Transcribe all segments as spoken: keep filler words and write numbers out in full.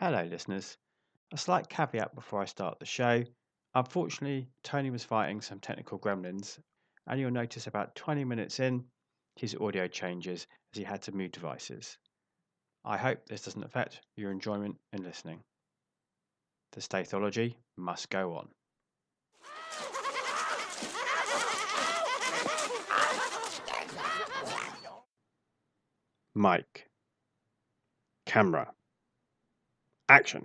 Hello, listeners. A slight caveat before I start the show. Unfortunately, Tony was fighting some technical gremlins, and you'll notice about twenty minutes in, his audio changes as he had to move devices. I hope this doesn't affect your enjoyment in listening. The Stathology must go on. Mic. Camera. Action.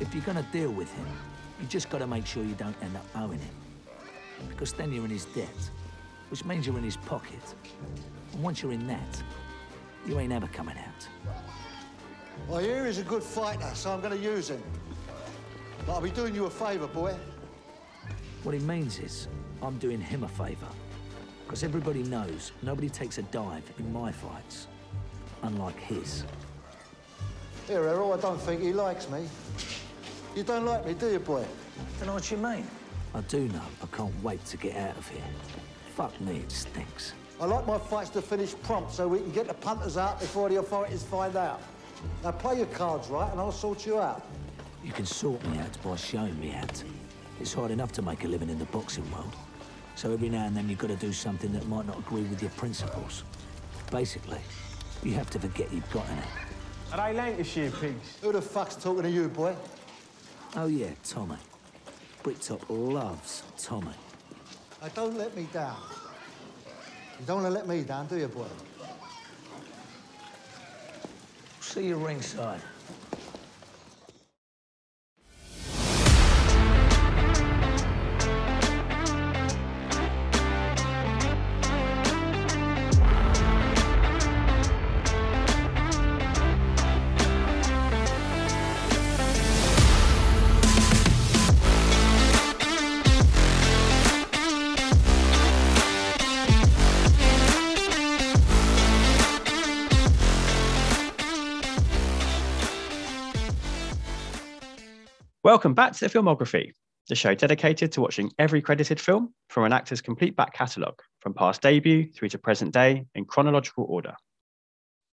If you're going to deal with him, you just got to make sure you don't end up owing him. Because then you're in his debt, which means you're in his pocket. And once you're in that, you ain't ever coming out. Well, here is a good fighter, so I'm going to use him. But I'll be doing you a favour, boy. What he means is, I'm doing him a favour. Because everybody knows nobody takes a dive in my fights, unlike his. Hero, I don't think he likes me. You don't like me, do you, boy? I don't know what you mean. I do know. I can't wait to get out of here. Fuck me, it stinks. I like my fights to finish prompt so we can get the punters out before the authorities find out. Now, play your cards right and I'll sort you out. You can sort me out by showing me out. It's hard enough to make a living in the boxing world. So every now and then you've got to do something that might not agree with your principles. Basically, you have to forget you've got in it. Are they Lancashire pigs? Who the fuck's talking to you, boy? Oh, yeah, Tommy. Bricktop loves Tommy. Now, don't let me down. You don't want to let me down, do you, boy? See you ringside. Welcome back to The Filmography, the show dedicated to watching every credited film from an actor's complete back catalogue, from past debut through to present day in chronological order.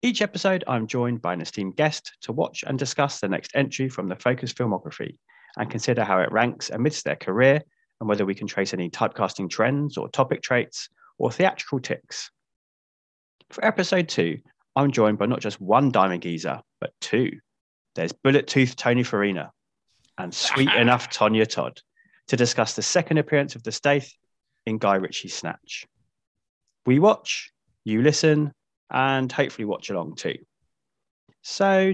Each episode, I'm joined by an esteemed guest to watch and discuss the next entry from the Focus filmography and consider how it ranks amidst their career and whether we can trace any typecasting trends or topic traits or theatrical ticks. For episode two, I'm joined by not just one diamond geezer, but two. There's bullet-toothed Tony Farina and sweet enough Tonya Todd to discuss the second appearance of the Stath in Guy Ritchie's Snatch. We watch, you listen, and hopefully watch along too. So,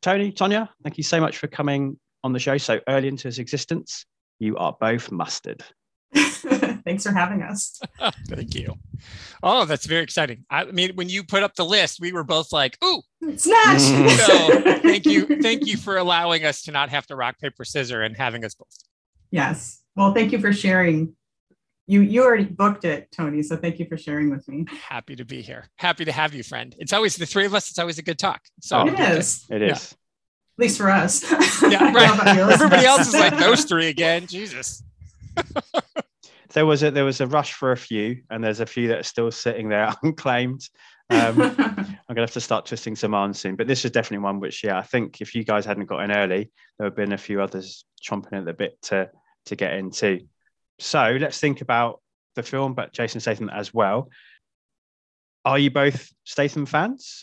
Tony, Tonya, thank you so much for coming on the show so early into its existence. You are both mustard. Thanks for having us. Thank you. Oh, that's very exciting. I mean, when you put up the list, we were both like, ooh, Snatch. So thank you. Thank you for allowing us to not have to rock, paper, scissor and having us both. Yes. Well, thank you for sharing. You you already booked it, Tony. So thank you for sharing with me. Happy to be here. Happy to have you, friend. It's always the three of us. It's always a good talk. So oh, it is. It is. Yeah. At least for us. Yeah, right. Everybody else is like those three again. Jesus. There was a there was a rush for a few, and there's a few that are still sitting there unclaimed. Um, I'm gonna have to start twisting some arms soon. But this is definitely one which, yeah, I think if you guys hadn't got in early, there would have been a few others chomping at the bit to to get into. So let's think about the film, but Jason Statham as well. Are you both Statham fans?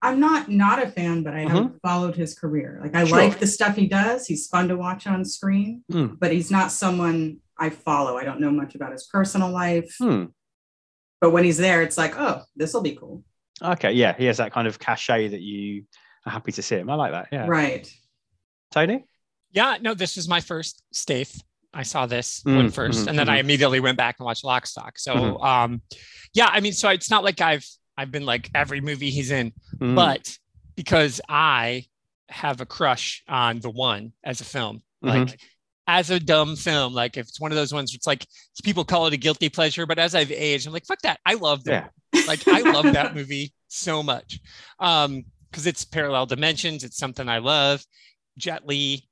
I'm not not a fan, but I mm-hmm. haven't followed his career. Like I sure. like the stuff he does. He's fun to watch on screen, mm. but he's not someone I follow. I don't know much about his personal life. Mm. But when he's there, it's like, oh, this will be cool. Okay, yeah. He has that kind of cachet that you are happy to see him. I like that. Yeah. Right. Tony? Yeah, no, this was my first Stath. I saw this mm, one first, mm-hmm, and then mm-hmm. I immediately went back and watched Lock Stock. So mm-hmm. um, yeah, I mean, so it's not like I've I've been like every movie he's in, mm. but because I have a crush on The One as a film, mm-hmm. like as a dumb film, like if it's one of those ones, it's like people call it a guilty pleasure, but as I've aged, I'm like, fuck that. I love that. Yeah. Like, I love that movie so much. Um, cause it's parallel dimensions. It's something I love. Jet Li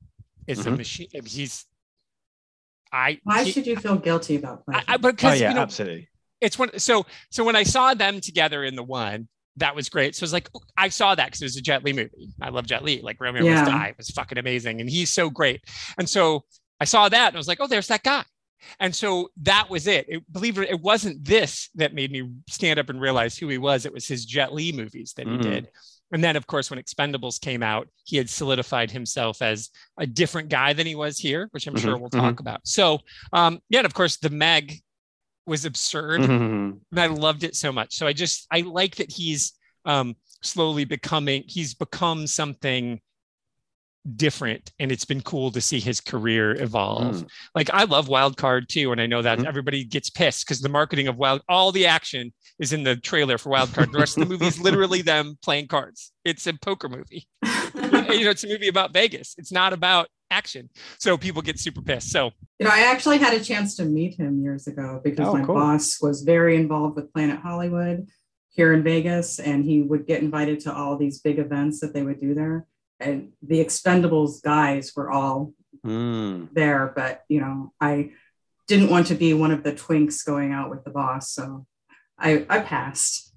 is mm-hmm. a machine. He's, I, why he, should you feel guilty about that? I, I, because, oh yeah, you know, absolutely. It's one. So, so when I saw them together in The One, that was great. So it's like, I saw that because it was a Jet Li movie. I love Jet Li. Like Romeo yeah. Must Die was fucking amazing. And he's so great. And so I saw that and I was like, oh, there's that guy. And so that was it. it believe it, it wasn't this that made me stand up and realize who he was. It was his Jet Li movies that mm. he did. And then, of course, when Expendables came out, he had solidified himself as a different guy than he was here, which I'm mm-hmm. sure we'll talk mm-hmm. about. So, um, yeah, and of course, the Meg was absurd, mm-hmm. and I loved it so much. So I just, I like that he's um, slowly becoming, he's become something different, and it's been cool to see his career evolve. Mm. Like, I love Wild Card too, and I know that mm. everybody gets pissed because the marketing of Wild, all the action is in the trailer for Wild Card. The rest of the movie is literally them playing cards. It's a poker movie. You know, it's a movie about Vegas. It's not about action. So people get super pissed. So, you know, I actually had a chance to meet him years ago because oh, my cool. boss was very involved with Planet Hollywood here in Vegas, and he would get invited to all these big events that they would do there. And the Expendables guys were all mm. there, but, you know, I didn't want to be one of the twinks going out with the boss. So I, I passed.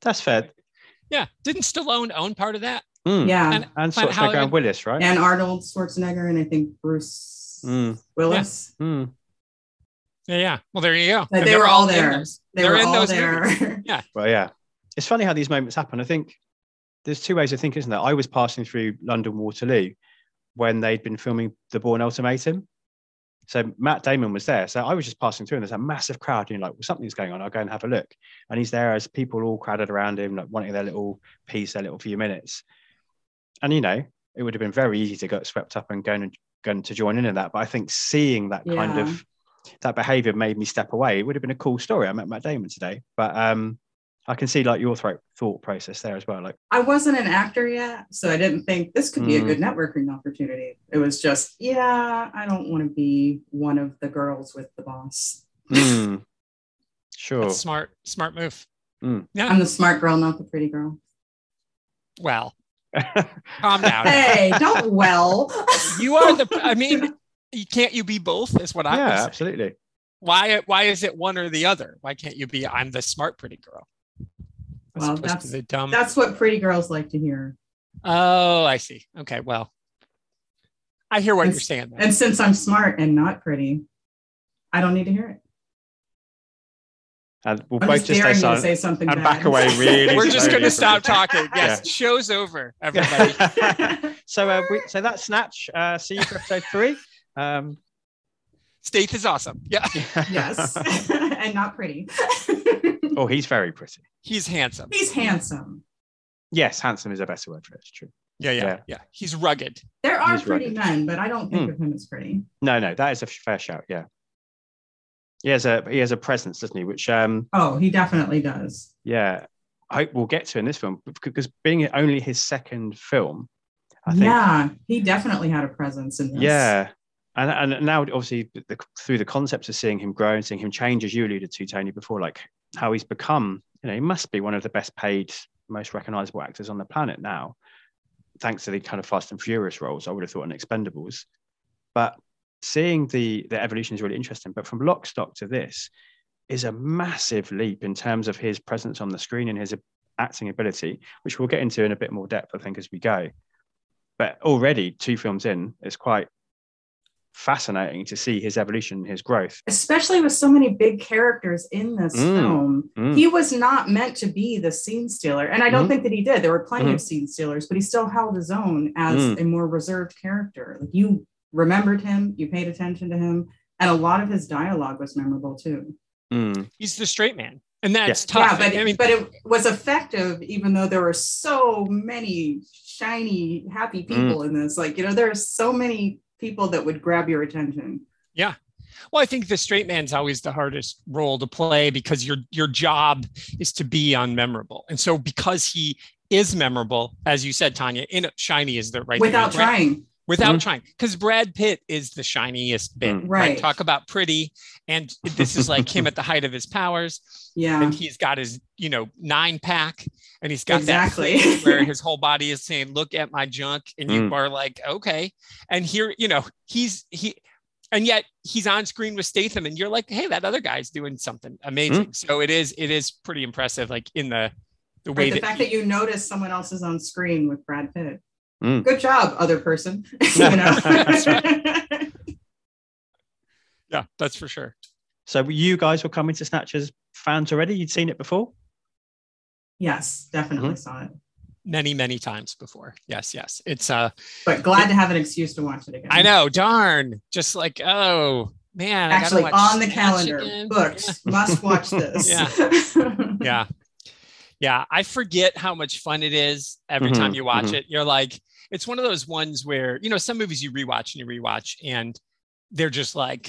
That's fair. Yeah. Didn't Stallone own part of that? Mm. Yeah. And, and Schwarzenegger and Willis, right? And Arnold Schwarzenegger and I think Bruce mm. Willis. Yeah. Mm. yeah. Yeah. Well, there you go. They, they were all there. They were all there. Those, were all there. Yeah. Well, yeah. It's funny how these moments happen. I think there's two ways to think, isn't there? I was passing through London Waterloo when they'd been filming The Bourne Ultimatum. So Matt Damon was there. So I was just passing through and there's a massive crowd and you're like, well, something's going on. I'll go and have a look. And he's there as people all crowded around him, like wanting their little piece, their little few minutes. And, you know, it would have been very easy to get swept up and go and, go and to join in in that. But I think seeing that yeah. kind of, that behavior made me step away. It would have been a cool story. I met Matt Damon today, but, um, I can see like your throat thought process there as well. Like I wasn't an actor yet, so I didn't think this could be mm. a good networking opportunity. It was just, yeah, I don't want to be one of the girls with the boss. Mm. Sure. That's smart, smart move. Mm. Yeah. I'm the smart girl, not the pretty girl. Well, calm down. Hey, don't well. You are the, I mean, you can't you be both is what I Yeah, was absolutely. Why, why is it one or the other? Why can't you be, I'm the smart pretty girl? Well, that's, dumb... that's what pretty girls like to hear. Oh, I see. Okay, well, I hear what and, you're saying. Though. And since I'm smart and not pretty, I don't need to hear it. And we'll I'm both just stay silent say something and bad. Back away really. We're just going to stop talking. Yes, yeah. Show's over, everybody. so, uh, we, so that's Snatch. Uh, see you for episode three. Um, Stath is awesome. Yeah. Yes, and not pretty. Oh, he's very pretty. He's handsome. He's handsome. Yes, handsome is a better word for it. It's true. Yeah, yeah, yeah. yeah. He's rugged. There are he's pretty rugged. men, but I don't think mm. of him as pretty. No, no, that is a fair shout. Yeah, he has a he has a presence, doesn't he? Which um. Oh, he definitely does. Yeah, I hope we'll get to in this film because being only his second film, I think. Yeah, he definitely had a presence in this. Yeah. And, and now, obviously, the, through the concepts of seeing him grow and seeing him change, as you alluded to, Tony, before, like how he's become, you know, he must be one of the best paid, most recognizable actors on the planet now, thanks to the kind of Fast and Furious roles, I would have thought, in Expendables. But seeing the, the evolution is really interesting. But from Lock Stock to this is a massive leap in terms of his presence on the screen and his acting ability, which we'll get into in a bit more depth, I think, as we go. But already, two films in, it's quite fascinating to see his evolution, his growth, especially with so many big characters in this mm, film. Mm. He was not meant to be the scene stealer, and I don't mm. think that he did. There were plenty mm. of scene stealers, but he still held his own as mm. a more reserved character. Like, you remembered him, you paid attention to him, and a lot of his dialogue was memorable too. Mm. He's the straight man, and that's yeah. tough. Yeah, but I mean, but it was effective, even though there were so many shiny, happy people mm. in this. Like, you know, there are so many people that would grab your attention. Yeah. Well, I think the straight man's always the hardest role to play because your your job is to be unmemorable. And so because he is memorable, as you said, Tanya, in shiny is the right Without thing, trying. Right? Without mm-hmm. trying. Because Brad Pitt is the shiniest bit. Right. right? Talk about pretty. And this is like him at the height of his powers. Yeah. And he's got his, you know, nine pack. And he's got exactly. that where his whole body is saying, look at my junk. And you mm. are like, okay. And here, you know, he's, he, and yet he's on screen with Statham and you're like, hey, that other guy's doing something amazing. Mm. So it is, it is pretty impressive, like in the the way right, the that fact he, that you notice someone else is on screen with Brad Pitt. Mm. Good job, other person. You know? Yeah, that's for sure. So you guys were coming to Snatch as fans already? You'd seen it before? Yes, definitely mm-hmm. saw it. Many, many times before. Yes, yes. It's uh but glad it, to have an excuse to watch it again. I know, darn. Just like, oh man. Actually I on the calendar. Again. Books. Yeah. Must watch this. Yeah. yeah. Yeah. I forget how much fun it is every mm-hmm. time you watch mm-hmm. it. You're like, it's one of those ones where, you know, some movies you rewatch and you rewatch and they're just like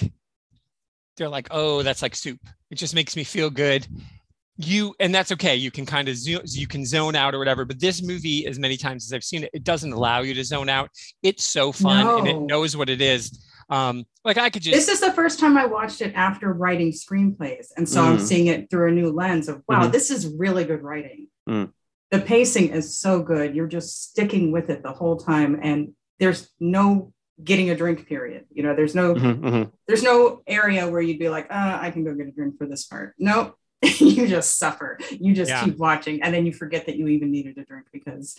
they're like, oh, that's like soup. It just makes me feel good. You and that's okay. You can kind of zo- you can zone out or whatever. But this movie, as many times as I've seen it, it doesn't allow you to zone out. It's so fun no. and it knows what it is. Um, like I could just. This is the first time I watched it after writing screenplays, and so mm. I'm seeing it through a new lens of wow, mm-hmm. this is really good writing. Mm. The pacing is so good. You're just sticking with it the whole time, and there's no getting a drink period. You know, there's no mm-hmm, mm-hmm. there's no area where you'd be like, uh, I can go get a drink for this part. Nope. You just suffer. You just yeah. keep watching. And then you forget that you even needed a drink because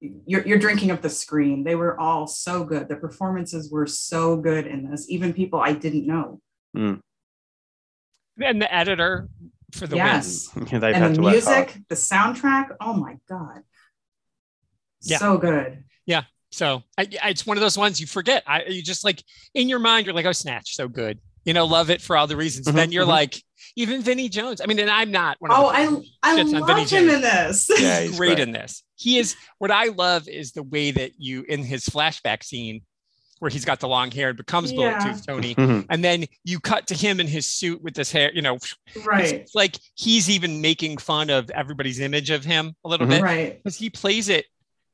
you're, you're drinking up the screen. They were all so good. The performances were so good in this, even people I didn't know. Mm. And the editor for the yes. win. Yeah, they've and had the to music, the soundtrack. Oh my God. Yeah. So good. Yeah. So I, I, it's one of those ones you forget. I, you just like in your mind, you're like, oh, Snatch. So good. You know, love it for all the reasons. Mm-hmm, then you're mm-hmm. like, even Vinnie Jones. I mean, and I'm not one of oh, I I love him in this. Yeah, he's great, great in this. He is. What I love is the way that you in his flashback scene, where he's got the long hair and becomes yeah. Bullet-tooth Tony, mm-hmm. and then you cut to him in his suit with this hair. You know, right? It's like he's even making fun of everybody's image of him a little mm-hmm. bit, right? Because he plays it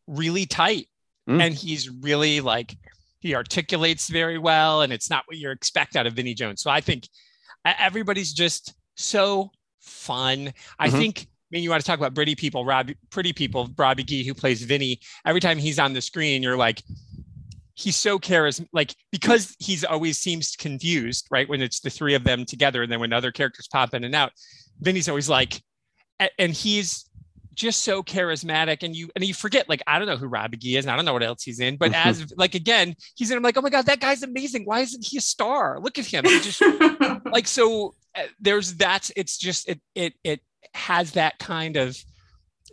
really tight, mm. and he's really like. He articulates very well, and it's not what you expect out of Vinnie Jones. So I think everybody's just so fun. I mm-hmm. think, I mean, you want to talk about pretty people, Robbie, pretty people, Robbie Gee, who plays Vinnie. Every time he's on the screen, you're like, he's so charismatic, like, because he's always seems confused, right? When it's the three of them together, and then when other characters pop in and out, Vinnie's always like, and he's just so charismatic, and you and you forget, like, I don't know who Robbie Gee is, and I don't know what else he's in, but as like again, he's in. I'm like, oh my God, that guy's amazing. Why isn't he a star? Look at him. He just like so. Uh, there's that's. It's just it it it has that kind of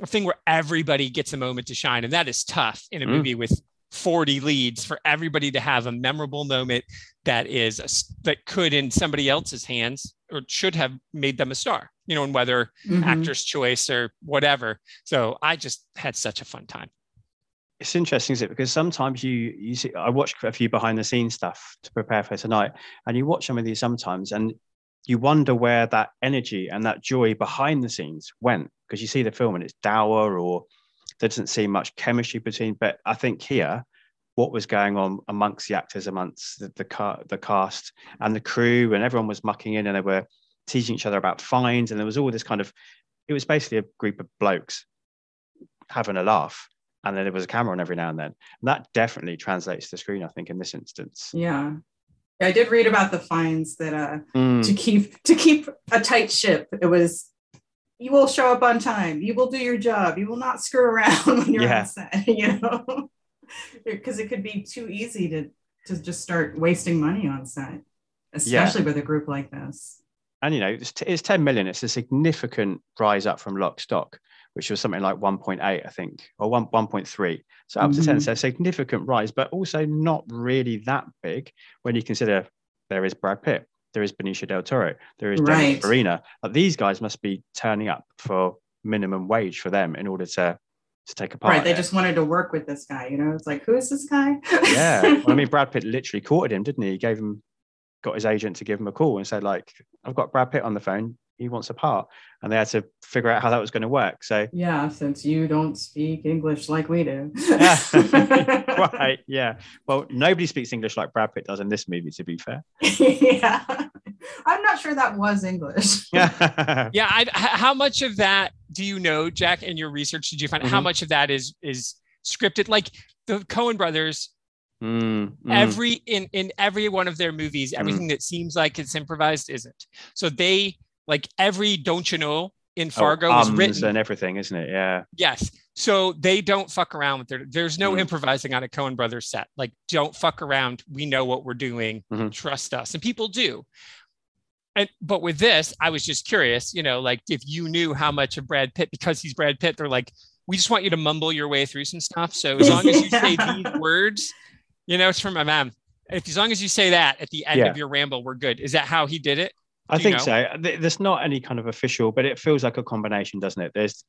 thing where everybody gets a moment to shine, and that is tough in a mm. movie with forty leads for everybody to have a memorable moment that is a, that could in somebody else's hands or should have made them a star. You know, and whether mm-hmm. actor's choice or whatever. So I just had such a fun time. It's interesting, is it? Because sometimes you, you see, I watched a few behind the scenes stuff to prepare for tonight, and you watch some of these sometimes, and you wonder where that energy and that joy behind the scenes went. Because you see the film and it's dour, or there doesn't seem much chemistry between. But I think here, what was going on amongst the actors, amongst the the, car, the cast and the crew, and everyone was mucking in, and they were teaching each other about fines, and there was all this kind of, it was basically a group of blokes having a laugh, and then there was a camera on every now and then, and that definitely translates to screen, I think, in this instance. Yeah, I did read about the fines that uh mm. to keep to keep a tight ship, it was, you will show up on time, you will do your job, you will not screw around when you're yeah. on set, you know, because it could be too easy to to just start wasting money on set, especially yeah. with a group like this. And, you know, it's, t- it's ten million. It's a significant rise up from Lock Stock, which was something like one point eight, I think, or one point three. So up mm-hmm. to ten, so a significant rise, but also not really that big when you consider there is Brad Pitt, there is Benicio Del Toro, there is right. Dennis Farina. Like, these guys must be turning up for minimum wage for them in order to, to take a part. Right, they just wanted to work with this guy, you know? It's like, who is this guy? Yeah. Well, I mean, Brad Pitt literally courted him, didn't he? He gave him... got his agent to give him a call and said, like, I've got Brad Pitt on the phone, he wants a part, and they had to figure out how that was going to work. So yeah, since you don't speak English like we do. Yeah. Right, yeah, well, nobody speaks English like Brad Pitt does in this movie, to be fair. Yeah, I'm not sure that was English. Yeah. Yeah, I, how much of that do you know, Jack, in your research did you find mm-hmm. how much of that is is scripted, like the Coen brothers? Mm, mm. Every in in every one of their movies, everything mm. that seems like it's improvised isn't. So they, like, every don't you know in Fargo oh, ums was written and everything, isn't it? Yeah. Yes. So they don't fuck around with their, there's no mm. improvising on a Coen Brothers set. Like, don't fuck around. We know what we're doing. Mm-hmm. Trust us. And people do. And, but with this, I was just curious, you know, like if you knew how much of Brad Pitt, because he's Brad Pitt, they're like, we just want you to mumble your way through some stuff. So as long as you say these words, you know, it's from my mom. If, as long as you say that at the end yeah. of your ramble, we're good. Is that how he did it? Do I think know? so. There's not any kind of official, but it feels like a combination, doesn't it? There's,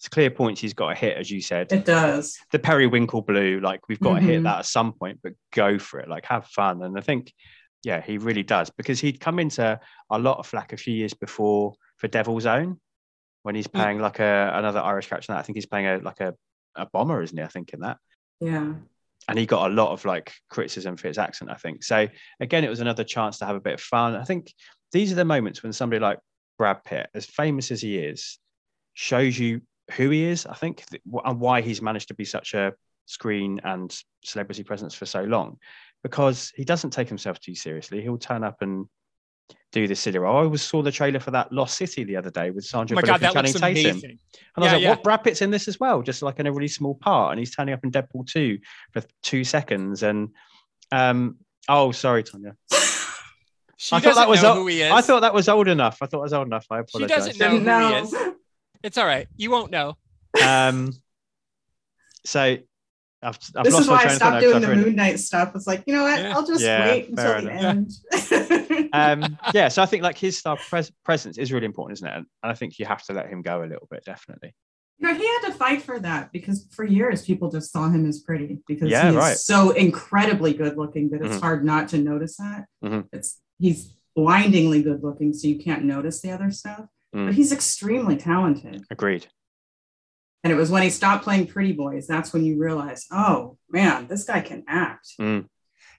there's clear points he's got to hit, as you said. It does. The periwinkle blue, like we've got mm-hmm. to hit that at some point, but go for it. Like, have fun. And I think... yeah, he really does, because he'd come into a lot of flack a few years before for Devil's Own when he's playing like a another Irish character. I think he's playing a like a, a bomber, isn't he? I think in that. Yeah. And he got a lot of like criticism for his accent, I think. So again, it was another chance to have a bit of fun. I think these are the moments when somebody like Brad Pitt, as famous as he is, shows you who he is, I think, and why he's managed to be such a screen and celebrity presence for so long. Because he doesn't take himself too seriously. He'll turn up and do this silly role. I always saw the trailer for that Lost City the other day with Sandra oh Bullock and Channing Tatum. And yeah, I was like, yeah. what, Brad Pitt's in this as well? Just like in a really small part. And he's turning up in Deadpool two for two seconds. And, um, oh, sorry, Tanya. She I thought that was know o- who he is. I thought that was old enough. I thought I was old enough. I apologize. She doesn't know no. who he is. It's all right. You won't know. Um. So... I've, I've this is why I stopped doing the Moon Knight stuff. It's like, you know what? Yeah. I'll just yeah, wait until the end. um, yeah, so I think like his star pres- presence is really important, isn't it? And I think you have to let him go a little bit, definitely. You know, he had to fight for that because for years people just saw him as pretty because yeah, he's right. so incredibly good looking that it's mm-hmm. hard not to notice that. Mm-hmm. It's he's blindingly good looking, so you can't notice the other stuff. Mm. But he's extremely talented. Agreed. And it was when he stopped playing pretty boys. That's when you realize, oh man, this guy can act. Mm.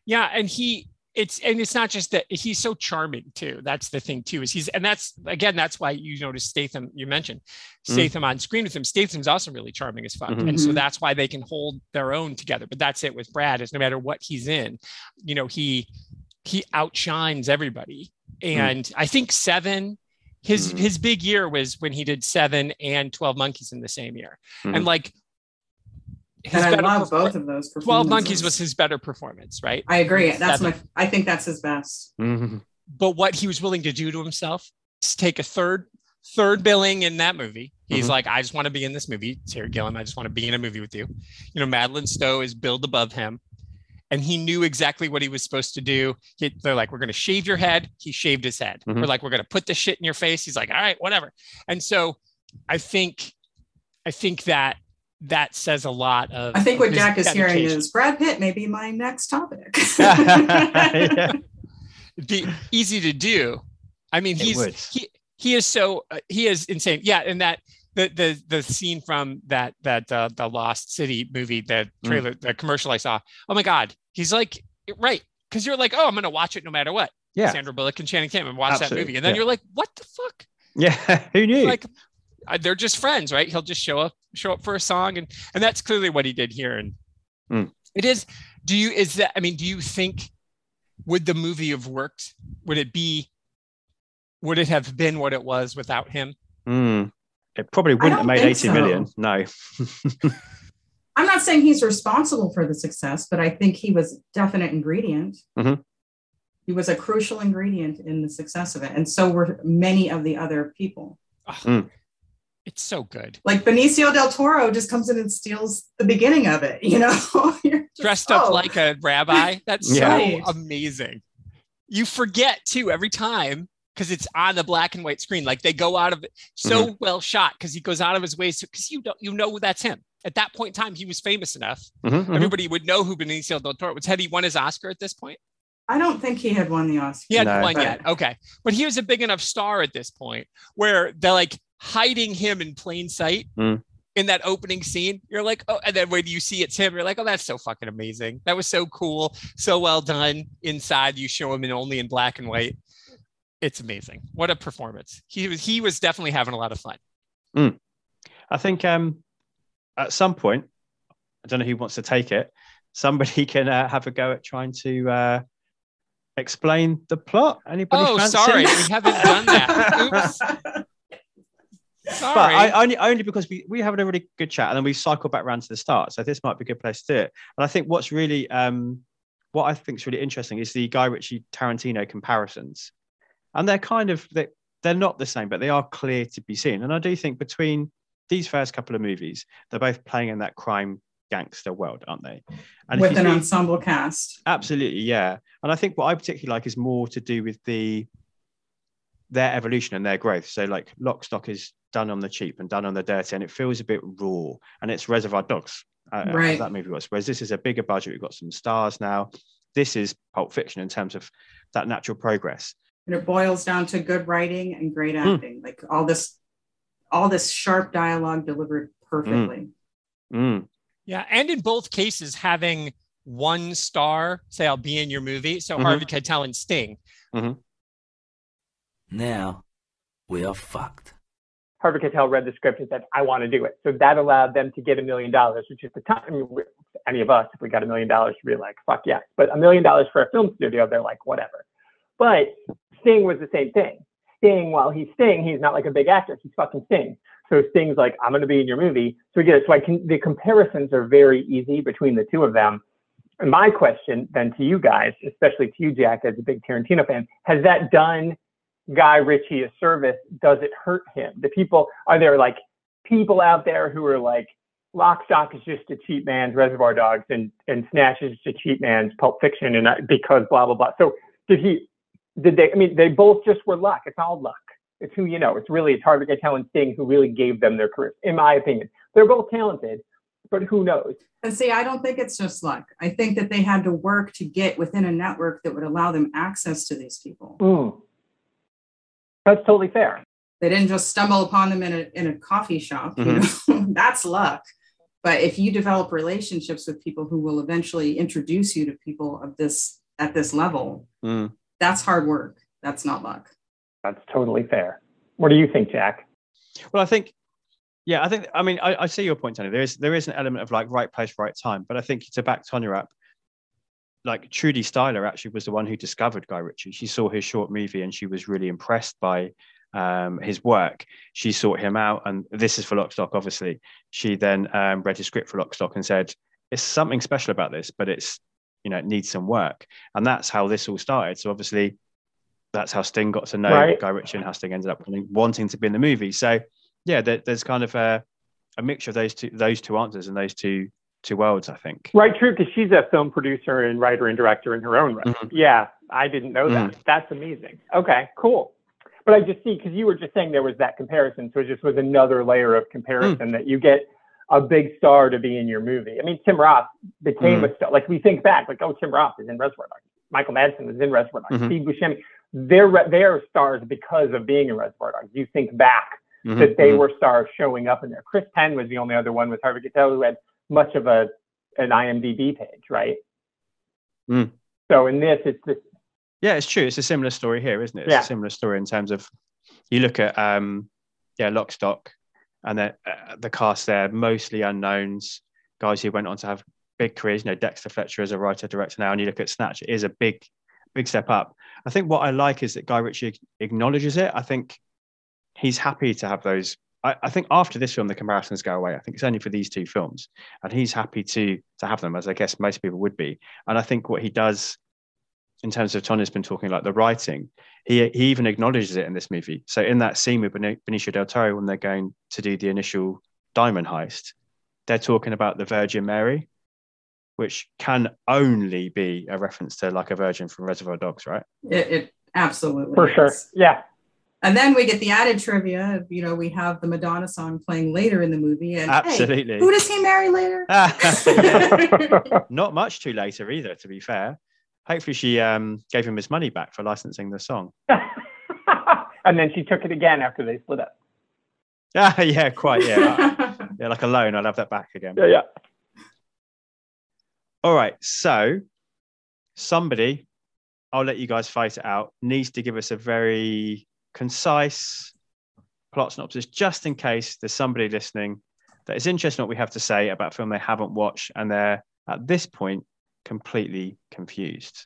Yeah. And he, it's, and it's not just that he's so charming too. That's the thing too, is he's, and that's, again, that's why you notice Statham, you mentioned Statham mm. on screen with him. Statham's also really charming as fuck. Mm-hmm. And so that's why they can hold their own together. But that's it with Brad, is no matter what he's in, you know, he, he outshines everybody. And mm. I think Seven, His mm-hmm. his big year was when he did Seven and Twelve Monkeys in the same year. Mm-hmm. And like, his and I love perfor- both of those performances. Twelve Monkeys was his better performance, right? I agree. That's Seven. my. I think that's his best. Mm-hmm. But what he was willing to do to himself is take a third third billing in that movie. He's mm-hmm. like, I just want to be in this movie, Terry Gilliam. I just want to be in a movie with you. You know, Madeline Stowe is billed above him. And he knew exactly what he was supposed to do. He, they're like, we're going to shave your head. He shaved his head. Mm-hmm. We're like, we're going to put the shit in your face. He's like, all right, whatever. And so I think, I think that that says a lot of. I think what Jack is hearing is Brad Pitt may be my next topic. yeah. It'd be easy to do. I mean, he's, he, he is so, uh, he is insane. Yeah. And that, The the the scene from that that uh, the Lost City movie, the trailer, mm. the commercial I saw. Oh my God, he's like right because you're like, oh, I'm gonna watch it no matter what. Yeah, Sandra Bullock and Channing Tatum and watch Absolutely. that movie, and then yeah. you're like, what the fuck? Yeah, who knew? Like, they're just friends, right? He'll just show up show up for a song, and and that's clearly what he did here. And mm. it is. Do you is that? I mean, do you think would the movie have worked? Would it be? Would it have been what it was without him? Mm. It probably wouldn't have made eighty million. No. I'm not saying he's responsible for the success, but I think he was a definite ingredient. Mm-hmm. He was a crucial ingredient in the success of it. And so were many of the other people. Oh, mm. It's so good. Like Benicio Del Toro just comes in and steals the beginning of it, you know? just, Dressed oh. up like a rabbi. That's yeah. so right. amazing. You forget, too, every time. Because it's on the black and white screen, like they go out of it so mm-hmm. well shot. Because he goes out of his way, because so, you don't, you know that's him. At that point in time, he was famous enough; mm-hmm, everybody mm-hmm. would know who Benicio del Toro was. Had he won his Oscar at this point? I don't think he had won the Oscar. He hadn't no, won but... yet. Okay, but he was a big enough star at this point where they're like hiding him in plain sight mm. in that opening scene. You're like, oh, and then when you see it's him, you're like, oh, that's so fucking amazing. That was so cool, so well done. Inside, you show him in only in black and white. It's amazing. What a performance. He was he was definitely having a lot of fun. Mm. I think um, at some point, I don't know who wants to take it, somebody can uh, have a go at trying to uh, explain the plot. Anybody? Oh, fancy? Sorry. We haven't done that. Oops. Sorry. But I, only, only because we, we had a really good chat and then we cycle back around to the start. So this might be a good place to do it. And I think what's really, um, what I think is really interesting is the Guy Ritchie Tarantino comparisons. And they're kind of, they're, they're not the same, but they are clear to be seen. And I do think between these first couple of movies, they're both playing in that crime gangster world, aren't they? And with an ensemble cast. Absolutely, yeah. And I think what I particularly like is more to do with the their evolution and their growth. So like Lock Stock is done on the cheap and done on the dirty, and it feels a bit raw, and it's Reservoir Dogs, uh, right. as that movie was. Whereas this is a bigger budget, we've got some stars now. This is Pulp Fiction in terms of that natural progress. And it boils down to good writing and great acting. Mm. Like all this, all this sharp dialogue delivered perfectly. Mm. Mm. Yeah, and in both cases, having one star say, I'll be in your movie. So mm-hmm. Harvey Keitel and Sting. Mm-hmm. Now, we are fucked. Harvey Keitel read the script and said, I want to do it. So that allowed them to get a million dollars, which is the time any of us, if we got a million dollars, we'd be like, fuck yes. But a million dollars for a film studio, they're like, whatever. But Sting was the same thing. Sting, while he's Sting, he's not like a big actor. He's fucking Sting. So Sting's like, I'm going to be in your movie. So we get it. So I can, the comparisons are very easy between the two of them. And my question then to you guys, especially to you, Jack, as a big Tarantino fan, has that done Guy Ritchie a service? Does it hurt him? The people, are there like people out there who are like, Lock Stock is just a cheap man's Reservoir Dogs and, and Snatch is just a cheap man's Pulp Fiction and I, because blah, blah, blah. So did he, did they, I mean, they both just were luck. It's all luck. It's who you know. It's really, it's Harvey Keitel and Sting who really gave them their careers, in my opinion. They're both talented, but who knows? And see, I don't think it's just luck. I think that they had to work to get within a network that would allow them access to these people. Mm. That's totally fair. They didn't just stumble upon them in a, in a coffee shop. Mm-hmm. You know? That's luck. But if you develop relationships with people who will eventually introduce you to people of this at this level, mm. that's hard work. That's not luck. That's totally fair. What do you think, Jack? Well, I think, yeah, I think, I mean, I, I see your point, Tony. There is there is an element of like right place, right time. But I think to back Tonya up, like Trudy Styler actually was the one who discovered Guy Ritchie. She saw his short movie and she was really impressed by um, his work. She sought him out, and this is for Lock Stock, obviously. She then um, read his script for Lock Stock and said, "It's something special about this, but it's, you know, it needs some work." And that's how this all started. So obviously, that's how Sting got to know right. Guy Ritchie, and how Sting ended up wanting to be in the movie. So, yeah, there, there's kind of a, a mixture of those two, those two answers and those two two worlds, I think. Right, true, because she's a film producer and writer and director in her own right. Mm-hmm. Yeah, I didn't know that. Mm. That's amazing. Okay, cool. But I just see, because you were just saying there was that comparison, so it just was another layer of comparison mm. that you get a big star to be in your movie. I mean, Tim Roth became mm. a star. Like, we think back, like, oh, Tim Roth is in Reservoir Dogs. Michael Madsen was in Reservoir Dogs. Mm-hmm. Steve Buscemi. They're, they're stars because of being in Reservoir Dogs. You think back mm-hmm, that they mm-hmm. were stars showing up in there. Chris Penn was the only other one with Harvey Keitel who had much of a an I M D B page, right? Mm. So in this, it's this. Yeah, it's true. It's a similar story here, isn't it? It's yeah. a similar story in terms of you look at um, yeah, Lock Stock and then uh, the cast there, mostly unknowns, guys who went on to have big careers. You know, Dexter Fletcher is a writer director now, and you look at Snatch. It is a big. Big step up. I think what I like is that Guy Ritchie acknowledges it. I think he's happy to have those. I, I think after this film, the comparisons go away. I think it's only for these two films. And he's happy to to have them, as I guess most people would be. And I think what he does in terms of Tonya's been talking, like the writing, he he even acknowledges it in this movie. So in that scene with Benicio Del Toro, when they're going to do the initial diamond heist, they're talking about the Virgin Mary, which can only be a reference to like a virgin from Reservoir Dogs, right? It, it absolutely For is. Sure, yeah. And then we get the added trivia of, you know, we have the Madonna song playing later in the movie. And, absolutely. Hey, who does he marry later? Not much too later either, to be fair. Hopefully she um, gave him his money back for licensing the song. And then she took it again after they split up. Ah, yeah, quite, yeah. Like, yeah, like a loan, I'll have that back again. Yeah, yeah. All right, so somebody, I'll let you guys fight it out, needs to give us a very concise plot synopsis, just in case there's somebody listening that is interested in what we have to say about a film they haven't watched and they're, at this point, completely confused.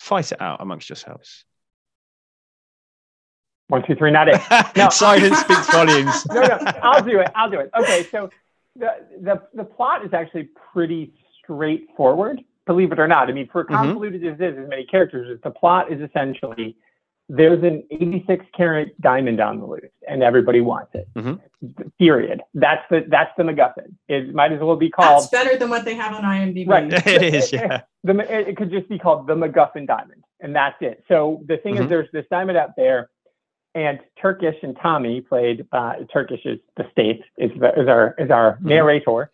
Fight it out amongst yourselves. One, two, three, not it. No. Silence speaks volumes. no, no, I'll do it. I'll do it. Okay, so the, the the plot is actually pretty straightforward, believe it or not. I mean, for convoluted mm-hmm. as it is, as many characters, the plot is essentially there's an eighty-six carat diamond on the loose, and everybody wants it. Mm-hmm. Period. That's the that's the MacGuffin. It might as well be called. That's better than what they have on I M D B. Right. It is. Yeah. The, it, it could just be called the MacGuffin diamond, and that's it. So the thing mm-hmm. is, there's this diamond out there. And Turkish and Tommy played, uh, Turkish is the state, is, the, is our is our mm-hmm. narrator,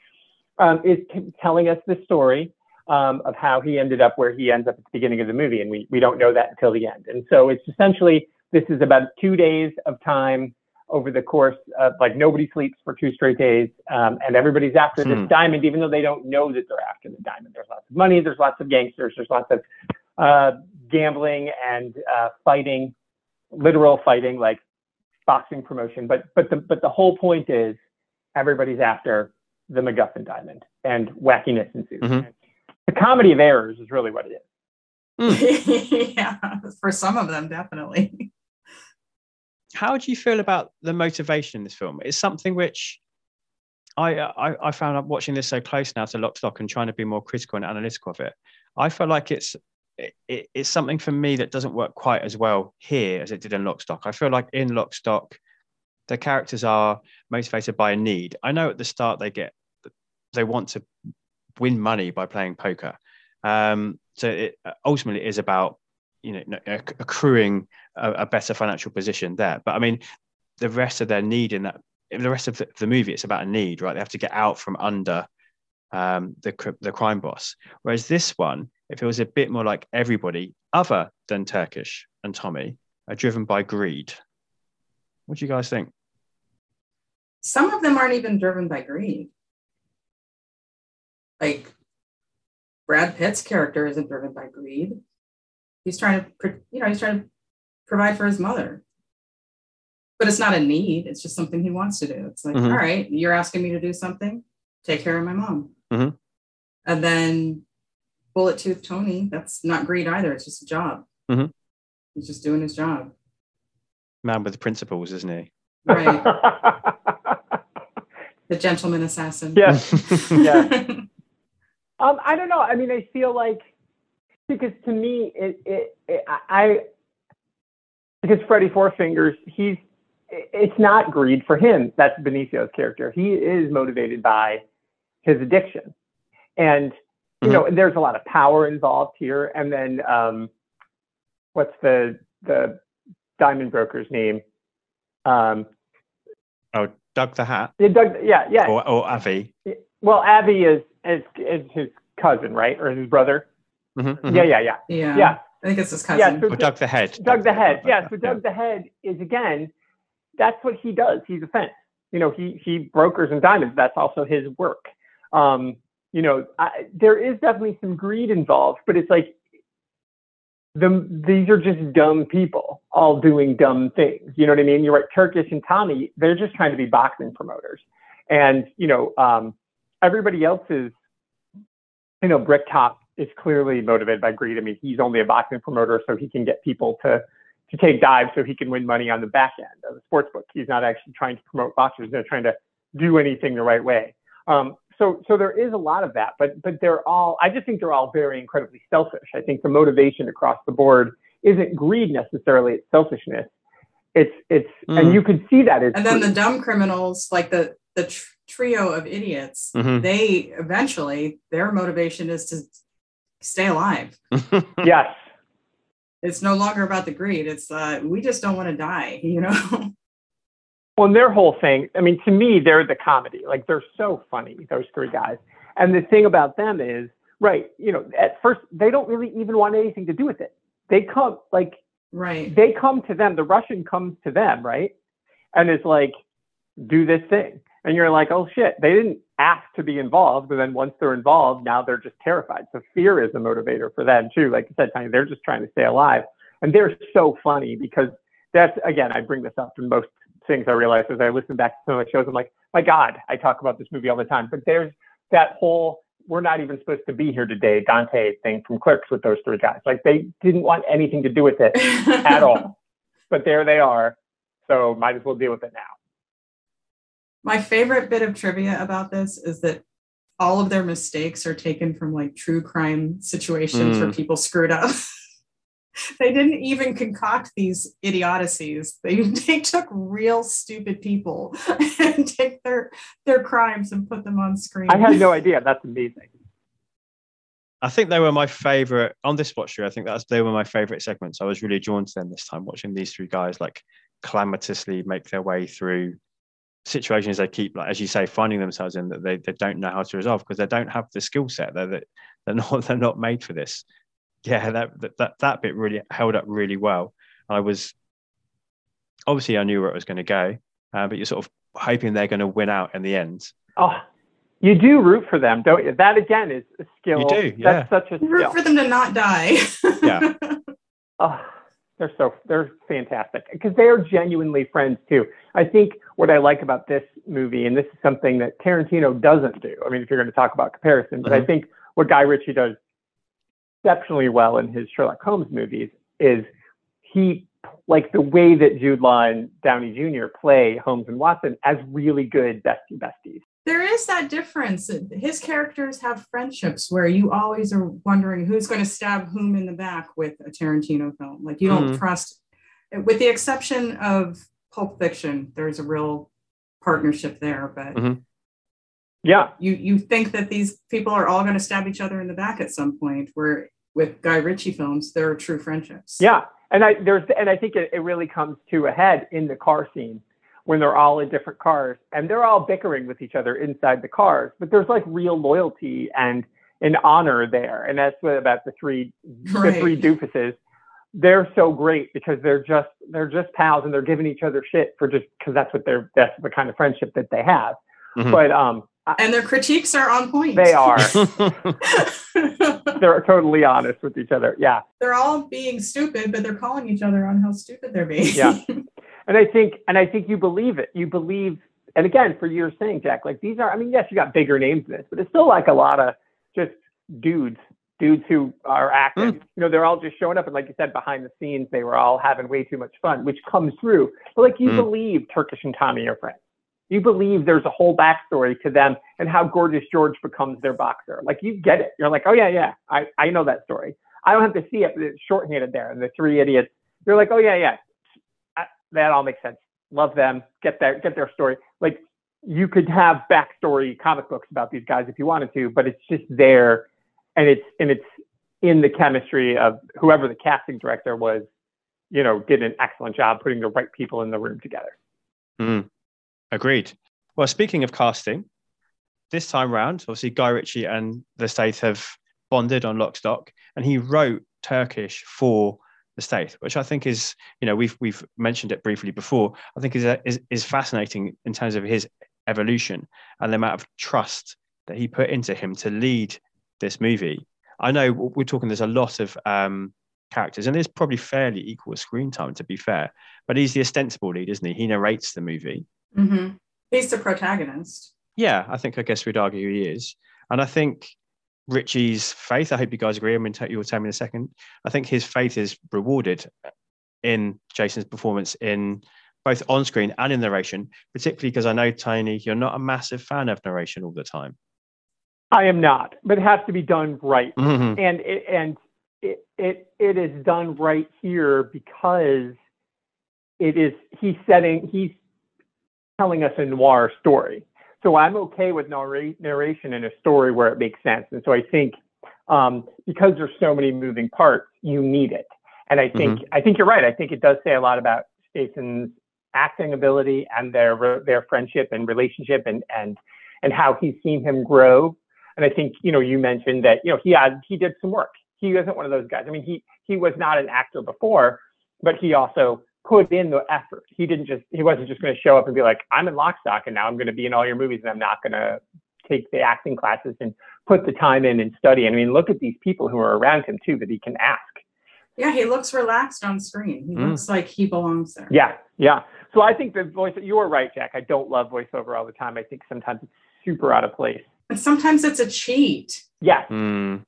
um, is t- telling us the story um, of how he ended up where he ends up at the beginning of the movie. And we, we don't know that until the end. And so it's essentially, this is about two days of time over the course of, like, nobody sleeps for two straight days. Um, and everybody's after hmm. this diamond, even though they don't know that they're after the diamond. There's lots of money, there's lots of gangsters, there's lots of uh, gambling and uh, fighting. Literal fighting, like boxing promotion, but but the but the whole point is everybody's after the MacGuffin diamond, and wackiness ensues. Mm-hmm. The comedy of errors is really what it is. Mm. Yeah, for some of them, definitely. How do you feel about the motivation in this film? It's something which I I, I found out watching this so close now to Lock, Stock, and trying to be more critical and analytical of it. I feel like it's. It, it's something for me that doesn't work quite as well here as it did in Lock, Stock. I feel like in Lock, Stock, the characters are motivated by a need. I know at the start they get, they want to win money by playing poker. Um, so it ultimately is about, you know, accruing a, a better financial position there. But I mean, the rest of their need in that, in the rest of the, the movie, it's about a need, right? They have to get out from under um, the the crime boss. Whereas this one, it feels a bit more like everybody other than Turkish and Tommy are driven by greed. What do you guys think? Some of them aren't even driven by greed. Like Brad Pitt's character isn't driven by greed. He's trying to, you know, he's trying to provide for his mother. But it's not a need. It's just something he wants to do. It's like, mm-hmm. all right, you're asking me to do something. Take care of my mom. Mm-hmm. And then Bullet Tooth Tony, that's not greed either. It's just a job. Mm-hmm. He's just doing his job. Man with principles, isn't he? Right. The gentleman assassin. Yeah. yeah. um, I don't know. I mean, I feel like, because to me, it, it, it I, because Freddy Four Fingers, he's, it's not greed for him. That's Benicio's character. He is motivated by his addiction. And you know, there's a lot of power involved here. And then um, what's the the diamond broker's name? Um, oh, Doug the Hat. Yeah, Doug, yeah, yeah. Or, or Avi. Well, Avi is, is is his cousin, right? Or his brother? Mm-hmm, yeah, yeah, yeah, yeah. Yeah. I think it's his cousin. Yeah, so or Doug the Head. Doug, Doug the Head. Yeah, so Doug yeah. the Head is, again, that's what he does. He's a fence. You know, he, he brokers and diamonds. That's also his work. Um You know, I, there is definitely some greed involved, but it's like the, these are just dumb people all doing dumb things. You know what I mean? You're right. Turkish and Tommy, they're just trying to be boxing promoters. And, you know, um, everybody else is, you know, Bricktop is clearly motivated by greed. I mean, he's only a boxing promoter so he can get people to, to take dives so he can win money on the back end of the sports book. He's not actually trying to promote boxers. They're trying to do anything the right way. Um, So, so there is a lot of that, but but they're all, I just think they're all very incredibly selfish. I think the motivation across the board isn't greed necessarily, it's selfishness. It's, it's, mm-hmm. and you could see that. As and then greed. The dumb criminals, like the, the tr- trio of idiots, mm-hmm. they eventually, their motivation is to stay alive. Yes. It's no longer about the greed. It's, uh, we just don't want to die, you know? Well, and their whole thing, I mean, to me, they're the comedy. Like, they're so funny, those three guys. And the thing about them is, right, you know, at first, they don't really even want anything to do with it. They come, like, right. they come to them. The Russian comes to them, right? And is like, do this thing. And you're like, oh, shit, they didn't ask to be involved. But then once they're involved, now they're just terrified. So fear is a motivator for them, too. Like I said, they're just trying to stay alive. And they're so funny because that's, again, I bring this up in most things I realized as I listen back to some of my shows, I'm like, my God, I talk about this movie all the time. But there's that whole, we're not even supposed to be here today, Dante thing from Clerks with those three guys. Like, they didn't want anything to do with it at all. But there they are, so might as well deal with it now. My favorite bit of trivia about this is that all of their mistakes are taken from like true crime situations mm. where people screwed up. They didn't even concoct these idiocies. They, they took real stupid people and take their their crimes and put them on screen. I had no idea. That's amazing. I think they were my favorite on this watch through. I think that's they were my favorite segments. I was really drawn to them this time, watching these three guys like calamitously make their way through situations they keep, like as you say, finding themselves in that they, they don't know how to resolve because they don't have the skill set. They're, they're not they're not made for this. Yeah, that that that bit really held up really well. I was obviously I knew where it was going to go, uh, but you're sort of hoping they're going to win out in the end. Oh, you do root for them, don't you? That again is a skill. You do, yeah. That's such a skill. Root for them to not die. Yeah. Oh, they're so they're fantastic because they are genuinely friends too. I think what I like about this movie, and this is something that Tarantino doesn't do. I mean, if you're going to talk about comparisons, mm-hmm. but I think what Guy Ritchie does exceptionally well in his Sherlock Holmes movies is he, like the way that Jude Law and Downey Junior play Holmes and Watson as really good bestie besties. There is that difference. His characters have friendships where you always are wondering who's going to stab whom in the back with a Tarantino film. Like you don't mm-hmm. trust, with the exception of Pulp Fiction, there's a real partnership there, but mm-hmm. yeah, you you think that these people are all going to stab each other in the back at some point. Where with Guy Ritchie films, there are true friendships. Yeah, and I there's and I think it, it really comes to a head in the car scene when they're all in different cars and they're all bickering with each other inside the cars. But there's like real loyalty and an honor there, and that's what about the three right. the three doofuses. They're so great because they're just they're just pals and they're giving each other shit for just because that's what they're that's the kind of friendship that they have. Mm-hmm. But um. And their critiques are on point. They are. They're totally honest with each other. Yeah. They're all being stupid, but they're calling each other on how stupid they're being. Yeah. And I think, and I think you believe it. You believe, and again, for your saying, Jack, like these are, I mean, yes, you got bigger names than this, but it's still like a lot of just dudes, dudes who are acting. Mm. You know, they're all just showing up. And like you said, behind the scenes, they were all having way too much fun, which comes through. But like you mm. believe Turkish and Tommy are friends. You believe there's a whole backstory to them and how Gorgeous George becomes their boxer. Like you get it. You're like, oh yeah, yeah, I, I know that story. I don't have to see it, but it's shorthanded there. And the three idiots, they're like, oh yeah, yeah, I, that all makes sense. Love them. Get their get their story. Like you could have backstory comic books about these guys if you wanted to, but it's just there, and it's and it's in the chemistry of whoever the casting director was. You know, did an excellent job putting the right people in the room together. Mm. Agreed. Well, speaking of casting, this time round, obviously Guy Ritchie and the Statham have bonded on Lock Stock, and he wrote Turkish for the Statham, which I think is, you know, we've we've mentioned it briefly before. I think is is is fascinating in terms of his evolution and the amount of trust that he put into him to lead this movie. I know we're talking. There's a lot of um, characters, and there's probably fairly equal screen time, to be fair. But he's the ostensible lead, isn't he? He narrates the movie. Mm-hmm. He's the protagonist. Yeah, I think I guess we'd argue he is. And I think Ritchie's faith, I hope you guys agree, I mean, you'll tell me in a second, I think his faith is rewarded in Jason's performance in both on screen and in narration, particularly because I know, Tony, you're not a massive fan of narration all the time. I am not, but it has to be done right. Mm-hmm. And it, and it, it it is done right here because it is, he's setting, he's telling us a noir story. So I'm okay with narr- narration in a story where it makes sense. And so I think um, because there's so many moving parts, you need it. And I think mm-hmm. I think you're right. I think it does say a lot about Jason's acting ability and their their friendship and relationship and and and how he's seen him grow. And I think, you know, you mentioned that, you know, he had he did some work. He wasn't one of those guys. I mean, he he was not an actor before, but he also put in the effort. He didn't just, he wasn't just going to show up and be like, I'm in Lock Stock and now I'm going to be in all your movies and I'm not going to take the acting classes and put the time in and study. And I mean, look at these people who are around him too, that he can ask. Yeah. He looks relaxed on screen. He mm. looks like he belongs there. Yeah. Yeah. So I think the voice, you were right, Jack. I don't love voiceover all the time. I think sometimes it's super out of place. And sometimes it's a cheat. Yeah. Mm.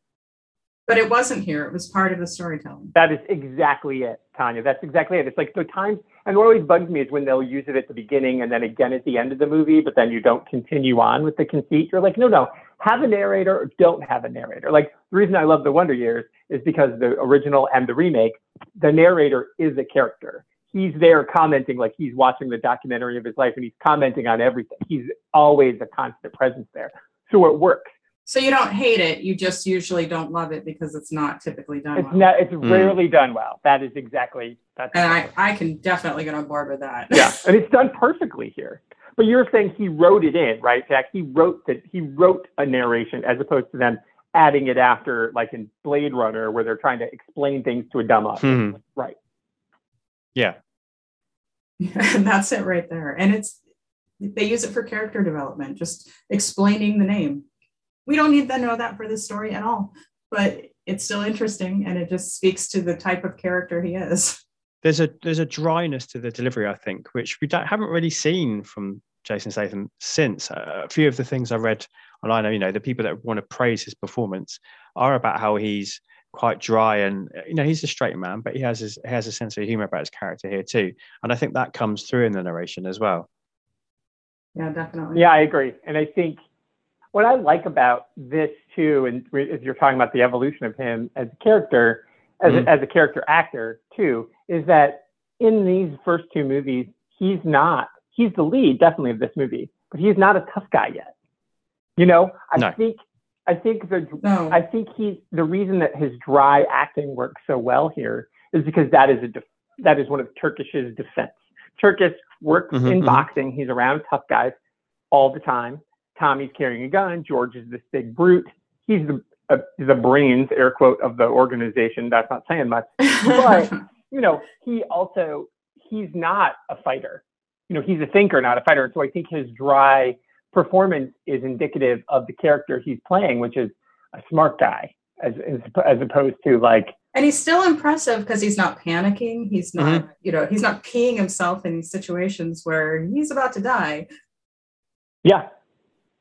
But it wasn't here. It was part of the storytelling. That is exactly it, Tanya. That's exactly it. It's like the times, and what always bugs me is when they'll use it at the beginning and then again at the end of the movie, but then you don't continue on with the conceit. You're like, no, no, have a narrator or don't have a narrator. Like, the reason I love The Wonder Years is because the original and the remake, the narrator is a character. He's there commenting, like he's watching the documentary of his life and he's commenting on everything. He's always a constant presence there. So it works. So you don't hate it, you just usually don't love it because it's not typically done it's well. Not, it's mm. rarely done well. That is exactly... That's and I, I can definitely get on board with that. Yeah, and it's done perfectly here. But you're saying he wrote it in, right, Jack? He wrote that. He wrote a narration as opposed to them adding it after, like in Blade Runner, where they're trying to explain things to a dumb audience. Hmm. Right. Yeah. That's it right there. And it's they use it for character development, just explaining the name. We don't need to know that for this story at all, but it's still interesting, and it just speaks to the type of character he is. There's a there's a dryness to the delivery, I think, which we don't, haven't really seen from Jason Statham since. Uh, a few of the things I read online, you know, the people that want to praise his performance are about how he's quite dry, and you know, he's a straight man, but he has his, he has a sense of humor about his character here too, and I think that comes through in the narration as well. Yeah, definitely. Yeah, I agree, and I think. What I like about this too, and if you're talking about the evolution of him as a character, as, mm. a, as a character actor too, is that in these first two movies, he's not, he's the lead definitely of this movie, but he's not a tough guy yet. You know, I no. think, I think the, no. I think he's, the reason that his dry acting works so well here is because that is a, def, that is one of Turkish's defense. Turkish works mm-hmm, in mm-hmm. boxing. He's around tough guys all the time. Tommy's carrying a gun. George is this big brute. He's the uh, the brains, air quote, of the organization. That's not saying much. But, you know, he also, he's not a fighter. You know, he's a thinker, not a fighter. So I think his dry performance is indicative of the character he's playing, which is a smart guy, as as opposed to like... And he's still impressive because he's not panicking. He's not, mm-hmm. you know, he's not peeing himself in these situations where he's about to die. Yeah.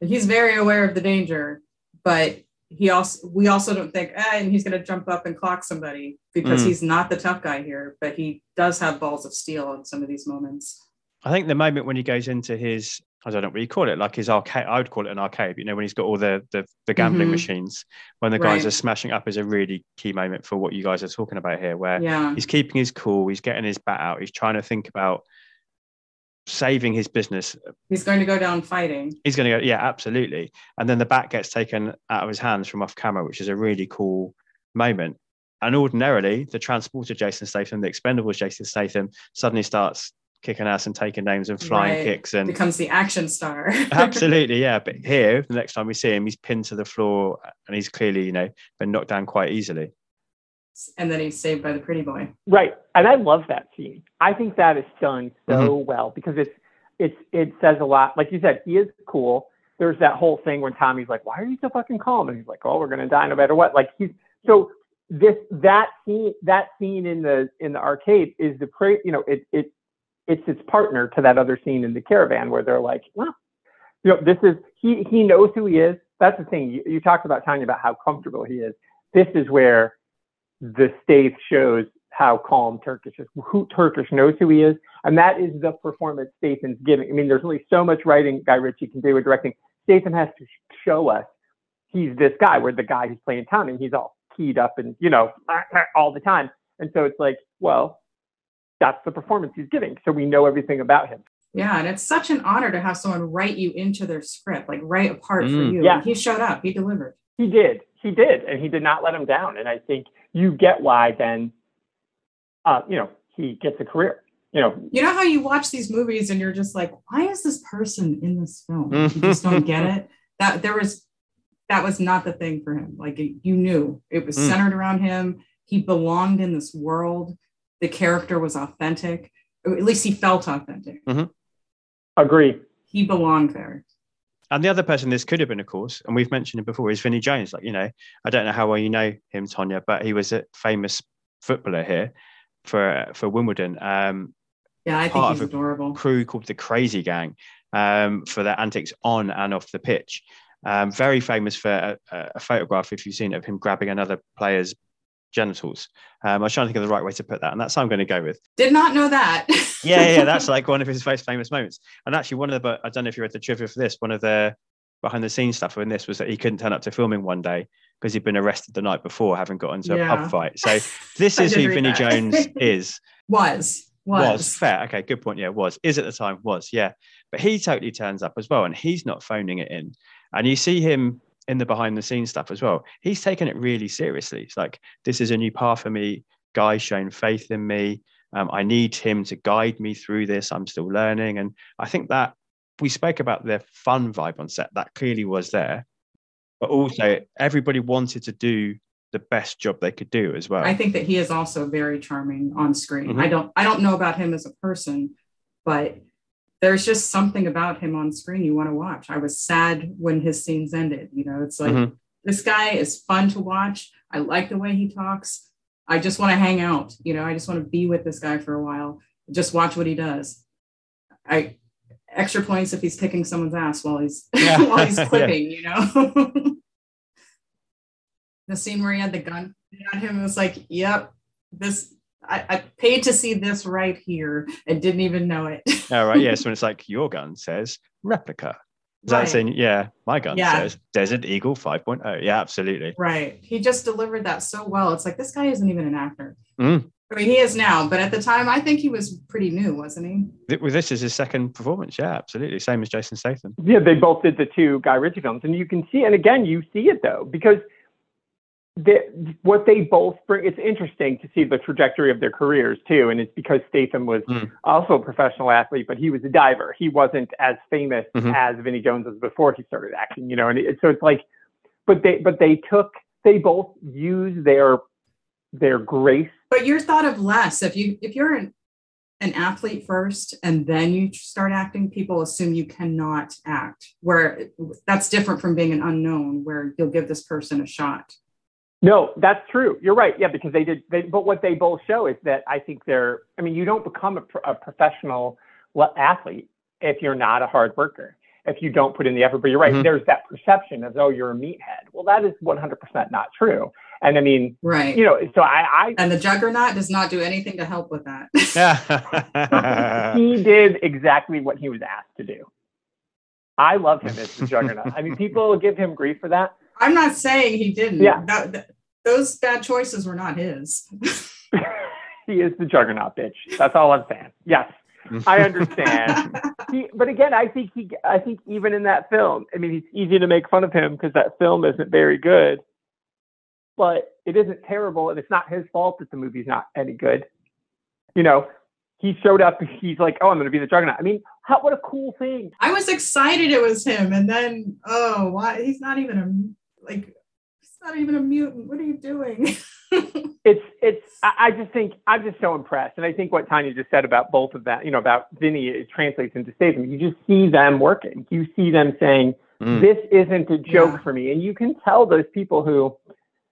He's very aware of the danger, but he also we also don't think, ah, and he's going to jump up and clock somebody because mm. he's not the tough guy here, but he does have balls of steel in some of these moments. I think the moment when he goes into his, I don't know what you call it, like his arcade, I would call it an arcade, you know, when he's got all the the, the gambling mm-hmm. machines, when the guys right. are smashing up is a really key moment for what you guys are talking about here, where yeah. he's keeping his cool, he's getting his bat out, he's trying to think about saving his business. He's going to go down fighting. He's going to go, yeah, absolutely. And then the bat gets taken out of his hands from off camera, which is a really cool moment. And ordinarily, the Transporter Jason Statham, the Expendables Jason Statham, suddenly starts kicking ass and taking names and flying right. kicks and becomes the action star. Absolutely, yeah. But here, the next time we see him, he's pinned to the floor and he's clearly, you know, been knocked down quite easily. And then he's saved by the pretty boy. Right. And I love that scene. I think that is done so mm-hmm. well because it's, it's, it says a lot. Like you said, he is cool. There's that whole thing when Tommy's like, why are you so fucking calm? And he's like, oh, we're going to die no matter what. Like he's, so this, that scene, that scene in the, in the arcade is the, pre, you know, it, it, it's its partner to that other scene in the caravan where they're like, well, you know, this is, he, he knows who he is. That's the thing. You, you talked about Tanya about how comfortable he is. This is where the stage shows how calm Turkish is, who Turkish knows who he is. And that is the performance Statham's giving. I mean, there's only so much writing Guy Ritchie can do with directing. Statham has to show us he's this guy, where the guy who's playing Tommy, he's all keyed up and, you know, all the time. And so it's like, well, that's the performance he's giving. So we know everything about him. Yeah. And it's such an honor to have someone write you into their script, like write a part mm. for you. Yeah. He showed up, he delivered. He did. He did. And he did not let him down. And I think you get why then, uh, you know, he gets a career, you know. You know how you watch these movies and you're just like, why is this person in this film? You just don't get it. That there was, that was not the thing for him. Like it, you knew it was mm. centered around him. He belonged in this world. The character was authentic. Or at least he felt authentic. Mm-hmm. Agree. He belonged there. And the other person this could have been, of course, and we've mentioned him before, is Vinnie Jones. Like, you know, I don't know how well you know him, Tanya, but he was a famous footballer here for for Wimbledon. Um, yeah, I think he's adorable. Part of a crew called the Crazy Gang um, for their antics on and off the pitch. Um, very famous for a, a photograph, if you've seen it, of him grabbing another player's genitals. Um, I was trying to think of the right way to put that, and that's how I'm going to go with. Did not know that. yeah, yeah, that's like one of his most famous moments. And actually, one of the, I don't know if you read the trivia for this, one of the behind the scenes stuff in this was that he couldn't turn up to filming one day because he'd been arrested the night before, having got into yeah. a pub fight. So this is who Vinnie Jones is. Was. Was. was fair okay good point yeah was is at the time was yeah but he totally turns up as well, and he's not phoning it in. And you see him in the behind the scenes stuff as well, he's taken it really seriously. It's like, this is a new path for me, Guy's shown faith in me, um, I need him to guide me through this, I'm still learning. And I think that we spoke about the fun vibe on set that clearly was there, but also everybody wanted to do the best job they could do as well. I think that he is also very charming on screen. Mm-hmm. I don't, I don't know about him as a person, but there's just something about him on screen you want to watch. I was sad when his scenes ended, you know, it's like, mm-hmm. this guy is fun to watch. I like the way he talks. I just want to hang out. You know, I just want to be with this guy for a while. Just watch what he does. I extra points if he's kicking someone's ass while he's, yeah. while he's clipping, yeah. you know? The scene where he had the gun at him, it was like, yep, this, I, I paid to see this right here and didn't even know it. Oh, right. Yeah. So it's like, your gun says replica. Is right. that saying, yeah, my gun yeah. says Desert Eagle five point oh. Yeah, absolutely. Right. He just delivered that so well. It's like, this guy isn't even an actor. Mm. I mean, he is now, but at the time, I think he was pretty new, wasn't he? This is his second performance. Yeah, absolutely. Same as Jason Statham. Yeah, they both did the two Guy Ritchie films. And you can see, and again, you see it though, because The, what they both bring, it's interesting to see the trajectory of their careers too, and it's because Statham was mm. also a professional athlete, but he was a diver. He wasn't as famous mm-hmm. as Vinnie Jones was before he started acting, you know. And it, so it's like, but they, but they took, they both use their their grace. But you're thought of less if you if you're an an athlete first and then you start acting. People assume you cannot act. Where that's different from being an unknown, where you'll give this person a shot. No, that's true. You're right. Yeah, because they did. They, but what they both show is that I think they're, I mean, you don't become a, a professional athlete if you're not a hard worker, if you don't put in the effort. But you're right. Mm-hmm. There's that perception as, oh, you're a meathead. Well, that is one hundred percent not true. And I mean, right. you know, so I, I. And the juggernaut does not do anything to help with that. Yeah. He did exactly what he was asked to do. I love him as the juggernaut. I mean, people give him grief for that. I'm not saying he didn't. Yeah. That, that, those bad choices were not his. He is the juggernaut, bitch. That's all I'm saying. Yes, I understand. he, but again, I think he. I think even in that film, I mean, it's easy to make fun of him because that film isn't very good. But it isn't terrible, and it's not his fault that the movie's not any good. You know, he showed up. He's like, oh, I'm going to be the juggernaut. I mean, how, what a cool thing. I was excited it was him, and then, oh, why? He's not even a... Like, it's not even a mutant. What are you doing? it's, it's, I, I just think, I'm just so impressed. And I think what Tanya just said about both of that, you know, about Vinnie, it translates into Statham. You just see them working. You see them saying, mm. this isn't a joke yeah. for me. And you can tell those people who,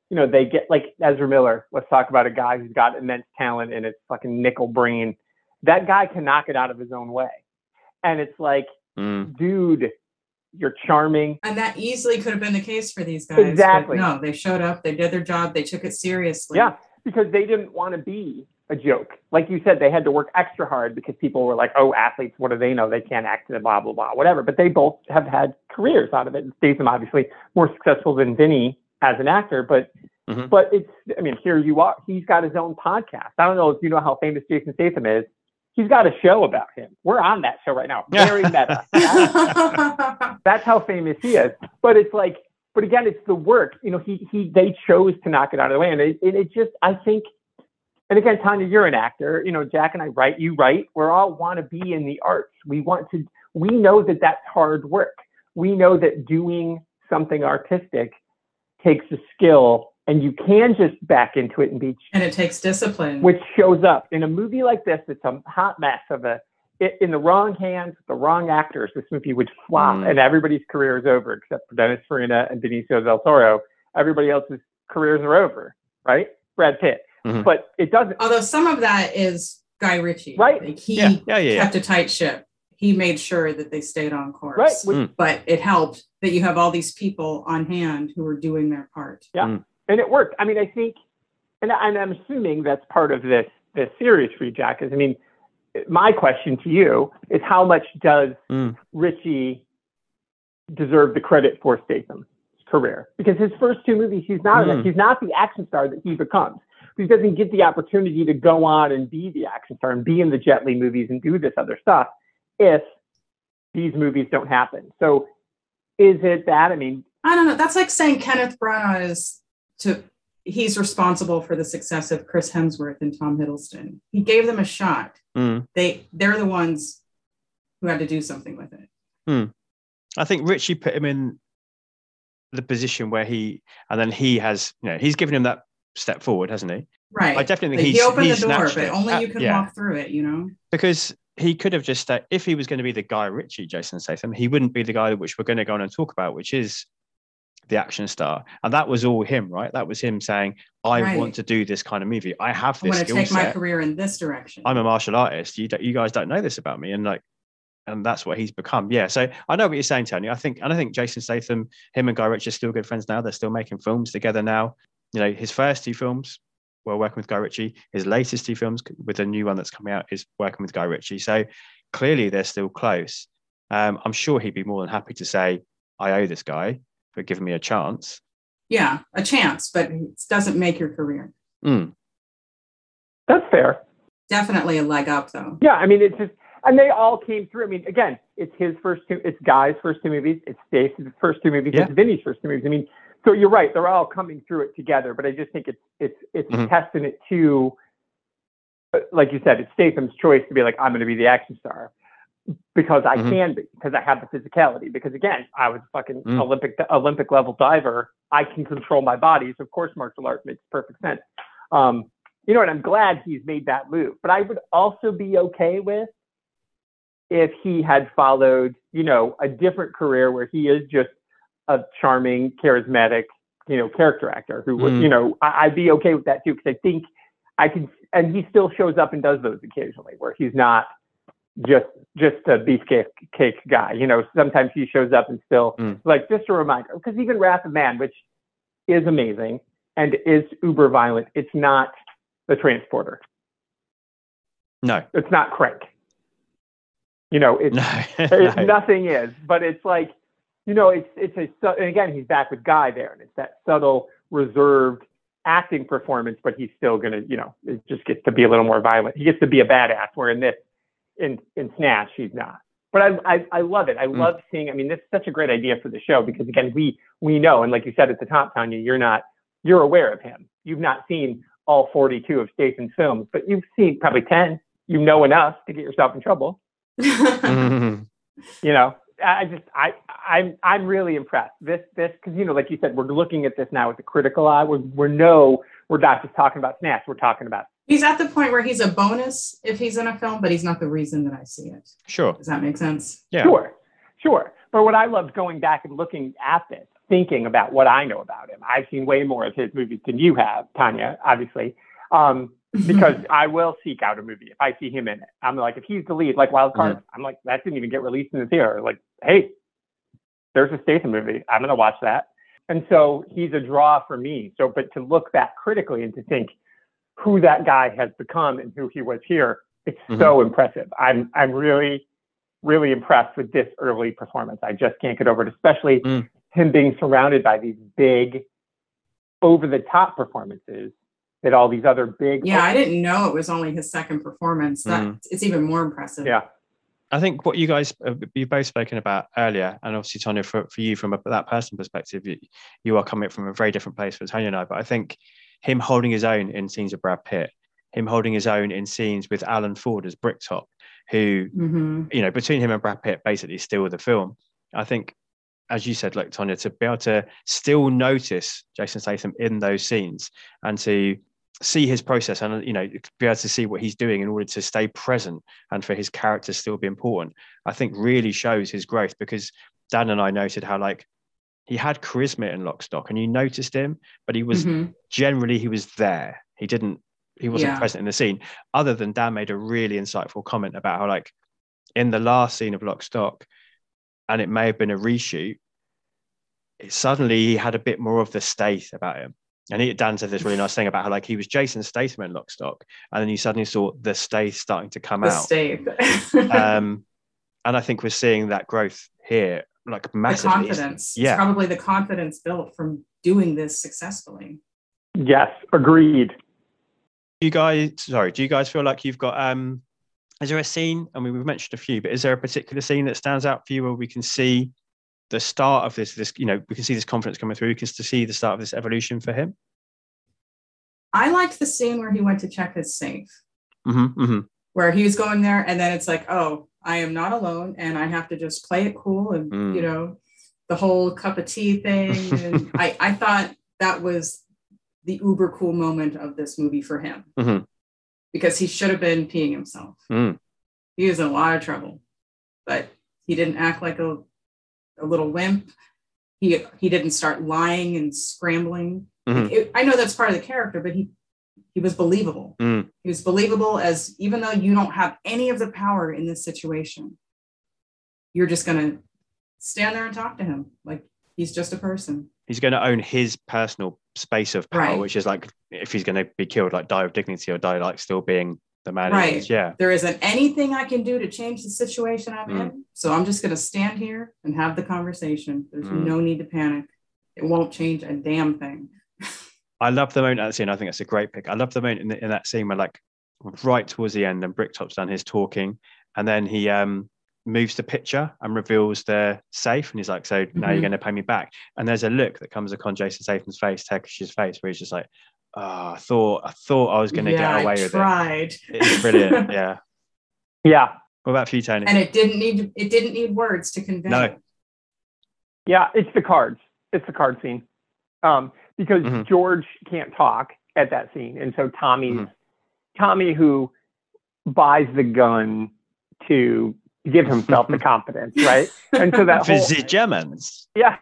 you know, they get like Ezra Miller. Let's talk about a guy who's got immense talent and it's fucking nickel brain. That guy can knock it out of his own way. And it's like, mm. dude, you're charming. And that easily could have been the case for these guys. Exactly. No, they showed up, they did their job, they took it seriously. Yeah, because they didn't want to be a joke. Like you said, they had to work extra hard because people were like, oh, athletes, what do they know? They can't act, blah, blah, blah, whatever. But they both have had careers out of it. And Statham, obviously, more successful than Vinnie as an actor. But, mm-hmm. but it's, I mean, here you are. He's got his own podcast. I don't know if you know how famous Jason Statham is. He's got a show about him. We're on that show right now. Very meta. That's, that's how famous he is. But it's like, but again, it's the work. You know, he he they chose to knock it out of the way. And it, it, it just, I think, and again, Tanya, you're an actor. You know, Jack and I write, you write. We all want to be in the arts. We want to, we know that that's hard work. We know that doing something artistic takes a skill. And you can just back into it and be... And it takes discipline. Which shows up in a movie like this. It's a hot mess of a... It, in the wrong hands, the wrong actors, this movie would flop mm. and everybody's career is over except for Dennis Farina and Benicio Del Toro. Everybody else's careers are over, right? Brad Pitt. Mm-hmm. But it doesn't... Although some of that is Guy Ritchie. Right. Like he yeah. Yeah, yeah, kept yeah. a tight ship. he made sure that they stayed on course. Right. Mm. But it helped that you have all these people on hand who are doing their part. Yeah. Mm. And it worked. I mean, I think, and I'm assuming that's part of this, this series for you, Jack, is, I mean, my question to you is how much does mm. Ritchie deserve the credit for Statham's career? Because his first two movies, he's not, mm. he's not the action star that he becomes. He doesn't get the opportunity to go on and be the action star and be in the Jet Li movies and do this other stuff if these movies don't happen. So is it that, I mean... I don't know. That's like saying Kenneth Branagh is to... he's responsible for the success of Chris Hemsworth and Tom Hiddleston. He gave them a shot. Mm. They, they're the ones who had to do something with it. Mm. I think Ritchie put him in the position where he... And then he has... You know, he's given him that step forward, hasn't he? Right. I definitely think he opened the door, but only you can walk through it, you know? Because he could have just... Uh, if he was going to be the Guy Ritchie, Jason Statham, he wouldn't be the guy which we're going to go on and talk about, which is... the action star. And that was all him, right? That was him saying, I right. want to do this kind of movie. I have this I want to take set. my career in this direction. I'm a martial artist. You don't, you guys don't know this about me. And like, and that's what he's become. Yeah. So I know what you're saying, Tony. I think, and I think Jason Statham, him and Guy Ritchie are still good friends now. They're still making films together now. You know, his first two films were working with Guy Ritchie. His latest two films with a new one that's coming out is working with Guy Ritchie. So clearly they're still close. Um, I'm sure he'd be more than happy to say, I owe this guy for giving me a chance. Yeah, a chance, but it doesn't make your career. Mm. That's fair. Definitely a leg up, though. Yeah, I mean, it's just, and they all came through. I mean, again, it's his first two, it's Guy's first two movies, it's Stacy's first two movies, yeah. it's Vinny's first two movies. I mean, so you're right, they're all coming through it together, but I just think it's, it's, it's mm-hmm. a testament to, like you said, it's Statham's choice to be like, I'm going to be the action star. Because I mm-hmm. can be, because I have the physicality. Because again, I was a fucking mm. Olympic Olympic level diver. I can control my body. So of course, martial art makes perfect sense. Um, you know, and I'm glad he's made that move. But I would also be okay with if he had followed, you know, a different career where he is just a charming, charismatic, you know, character actor who would, mm. you know, I, I'd be okay with that too. Because I think I can, and he still shows up and does those occasionally where he's not just just a beefcake cake guy, you know. Sometimes he shows up and still mm. like just a reminder, because even Wrath of Man, which is amazing and is uber violent, it's not The Transporter. No, it's not Crank. You know, it's, no. it's no. nothing is, but it's like, you know, it's it's a and again he's back with Guy there, and it's that subtle, reserved acting performance, but he's still gonna, you know, it just gets to be a little more violent. He gets to be a badass. Where in this. In, in Snatch, he's not. But I, I I love it. I love mm. seeing, I mean, this is such a great idea for the show, because again, we we know, and like you said at the top, Tanya, you're not, you're aware of him. You've not seen all forty-two of Statham's films, but you've seen probably ten. You know enough to get yourself in trouble. mm-hmm. You know, I just, I, I'm I'm really impressed. This, this, because, you know, like you said, we're looking at this now with a critical eye. We're, we're no, we're not just talking about Snatch. We're talking about He's at the point where he's a bonus if he's in a film, but he's not the reason that I see it. Sure. Does that make sense? Yeah. Sure. Sure. But what I loved going back and looking at this, thinking about what I know about him. I've seen way more of his movies than you have, Tanya, obviously, um, because I will seek out a movie if I see him in it. I'm like, if he's the lead, like Wild Card, mm-hmm. I'm like, that didn't even get released in the theater. Like, hey, there's a Statham movie. I'm going to watch that. And so he's a draw for me. So, but to look back critically and to think, who that guy has become and who he was here, it's mm-hmm. so impressive. I'm I'm really, really impressed with this early performance. I just can't get over it, especially mm. him being surrounded by these big, over-the-top performances that all these other big... Yeah, I didn't know it was only his second performance. That mm. It's even more impressive. Yeah. I think what you guys, you've both spoken about earlier, and obviously, Tanya, for, for you, from a, that person perspective, you, you are coming from a very different place for Tanya and I, but I think him holding his own in scenes with Brad Pitt, him holding his own in scenes with Alan Ford as Bricktop, who, mm-hmm. you know, between him and Brad Pitt basically steal the film. I think, as you said, like Tanya, to be able to still notice Jason Statham in those scenes and to see his process and, you know, be able to see what he's doing in order to stay present and for his character still be important, I think really shows his growth, because Dan and I noted how, like, he had charisma in Lock Stock, and you noticed him, but he was mm-hmm. generally, he was there. He didn't, he wasn't yeah. present in the scene, other than Dan made a really insightful comment about how, like, in the last scene of Lock Stock, and it may have been a reshoot, it, suddenly he had a bit more of the Statham about him. And he, Dan said this really nice thing about how, like, he was Jason Statham in Lock Stock, and then you suddenly saw the Statham starting to come the out. Statham. um, and I think we're seeing that growth here, like massively. The confidence. Yeah. It's probably the confidence built from doing this successfully. Yes, agreed. Do you guys, sorry, do you guys feel like you've got, um, is there a scene, I mean, we've mentioned a few, but is there a particular scene that stands out for you where we can see the start of this, this, you know, we can see this confidence coming through, we can see the start of this evolution for him? I liked the scene where he went to check his safe, mm-hmm, mm-hmm. where he was going there, and then it's like, oh, I am not alone, and I have to just play it cool, and, mm. you know, the whole cup of tea thing. And I, I thought that was the uber cool moment of this movie for him, mm-hmm. because he should have been peeing himself. Mm. He was in a lot of trouble, but he didn't act like a a little wimp. He he didn't start lying and scrambling. Mm-hmm. Like it, I know that's part of the character, but he he was believable. Mm. He was believable as, even though you don't have any of the power in this situation, you're just going to stand there and talk to him. Like, he's just a person. He's going to own his personal space of power, right. which is like, if he's going to be killed, like die of dignity, or die like still being the man. Right. Is, yeah. There isn't anything I can do to change the situation I'm mm. in. So I'm just going to stand here and have the conversation. There's mm. no need to panic. It won't change a damn thing. I love the moment at that scene. I think that's a great pick. I love the moment in, the, in that scene where, like, right towards the end, and Bricktop's done his talking, and then he um moves the picture and reveals the safe, and he's like, so now mm-hmm. you're going to pay me back. And there's a look that comes upon Jason Statham's face, Takesh's face, where he's just like, oh, I thought I thought I was going to yeah, get away I with tried. It. It's brilliant. yeah. Yeah. What about for you, Tony? And it didn't need it didn't need words to convey. No. It. Yeah, it's the cards. It's the card scene. Um, because mm-hmm. George can't talk at that scene. And so Tommy, mm-hmm. Tommy, who buys the gun to give himself the confidence, right? And so that whole, the Germans. Yeah.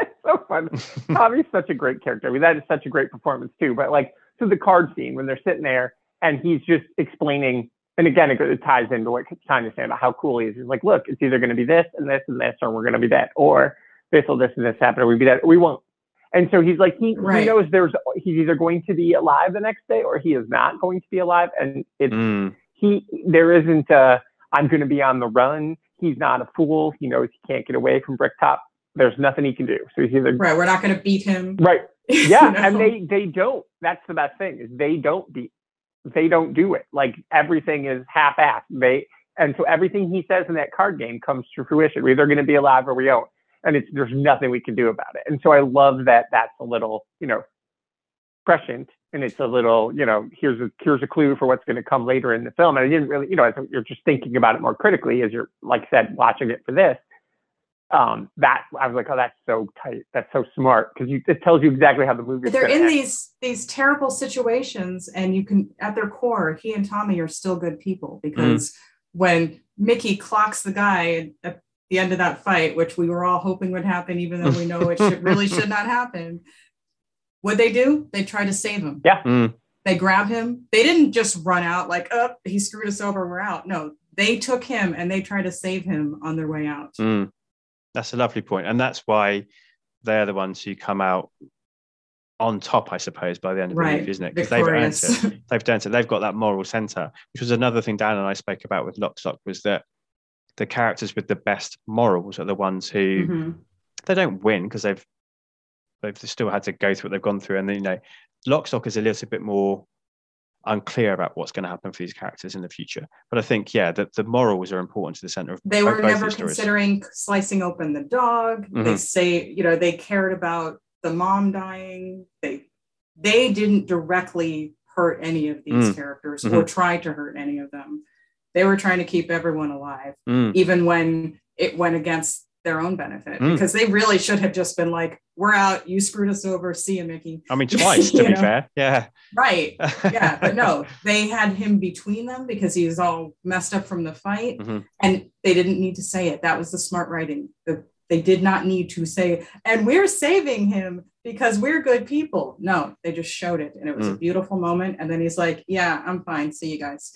It's so fun. Tommy's such a great character. I mean, that is such a great performance too. But like, so the card scene when they're sitting there and he's just explaining, and again, it, it ties into what Tanya saying about how cool he is. He's like, look, it's either going to be this and this and this, or we're going to be that, or this will this and this happen, or we be that, or we won't. And so he's like, he, right. he knows there's, he's either going to be alive the next day or he is not going to be alive. And it's, mm. he, there isn't a, I'm going to be on the run. He's not a fool. He knows he can't get away from Bricktop. There's nothing he can do. So he's either right. We're not going to beat him. Right. Yeah. No. And they, they don't, that's the best thing is they don't beat, they don't do it. Like everything is half-assed. They, and so everything he says in that card game comes to fruition. We're either going to be alive or we don't. And it's, there's nothing we can do about it. And so I love that that's a little, you know, prescient. And it's a little, you know, here's a here's a clue for what's going to come later in the film. And I didn't really, you know, as you're just thinking about it more critically as you're, like I said, watching it for this. Um, that I was like, oh, that's so tight. That's so smart, because you it tells you exactly how the movie. They're in act. these these terrible situations, and you can, at their core, he and Tommy are still good people, because mm. when Mickey clocks the guy at the end of that fight, which we were all hoping would happen, even though we know it should, really should not happen. What they do, they try to save him. Yeah. Mm. They grab him. They didn't just run out like, oh, he screwed us over, we're out. No, they took him and they tried to save him on their way out. Mm. That's a lovely point. And that's why they're the ones who come out on top, I suppose, by the end of the right. movie, isn't it? Because they've earned it. They've done it. They've got that moral center, which was another thing Dan and I spoke about with Lock Stock, was that the characters with the best morals are the ones who, mm-hmm. they don't win because they've, they've still had to go through what they've gone through. And then, you know, Lock Stock is a little bit more unclear about what's going to happen for these characters in the future. But I think, yeah, that the morals are important to the center of They were both never considering stories. Slicing open the dog. Mm-hmm. They say, you know, they cared about the mom dying. They, they didn't directly hurt any of these mm. characters mm-hmm. or try to hurt any of them. They were trying to keep everyone alive, mm. even when it went against their own benefit, mm. because they really should have just been like, we're out, you screwed us over, see you, Mickey. I mean, twice, to know? Be fair. Yeah. Right. Yeah. But no, they had him between them because he was all messed up from the fight, mm-hmm. and they didn't need to say it. That was the smart writing. The, they did not need to say, and we're saving him because we're good people. No, they just showed it, and it was mm. a beautiful moment. And then he's like, yeah, I'm fine. See you guys.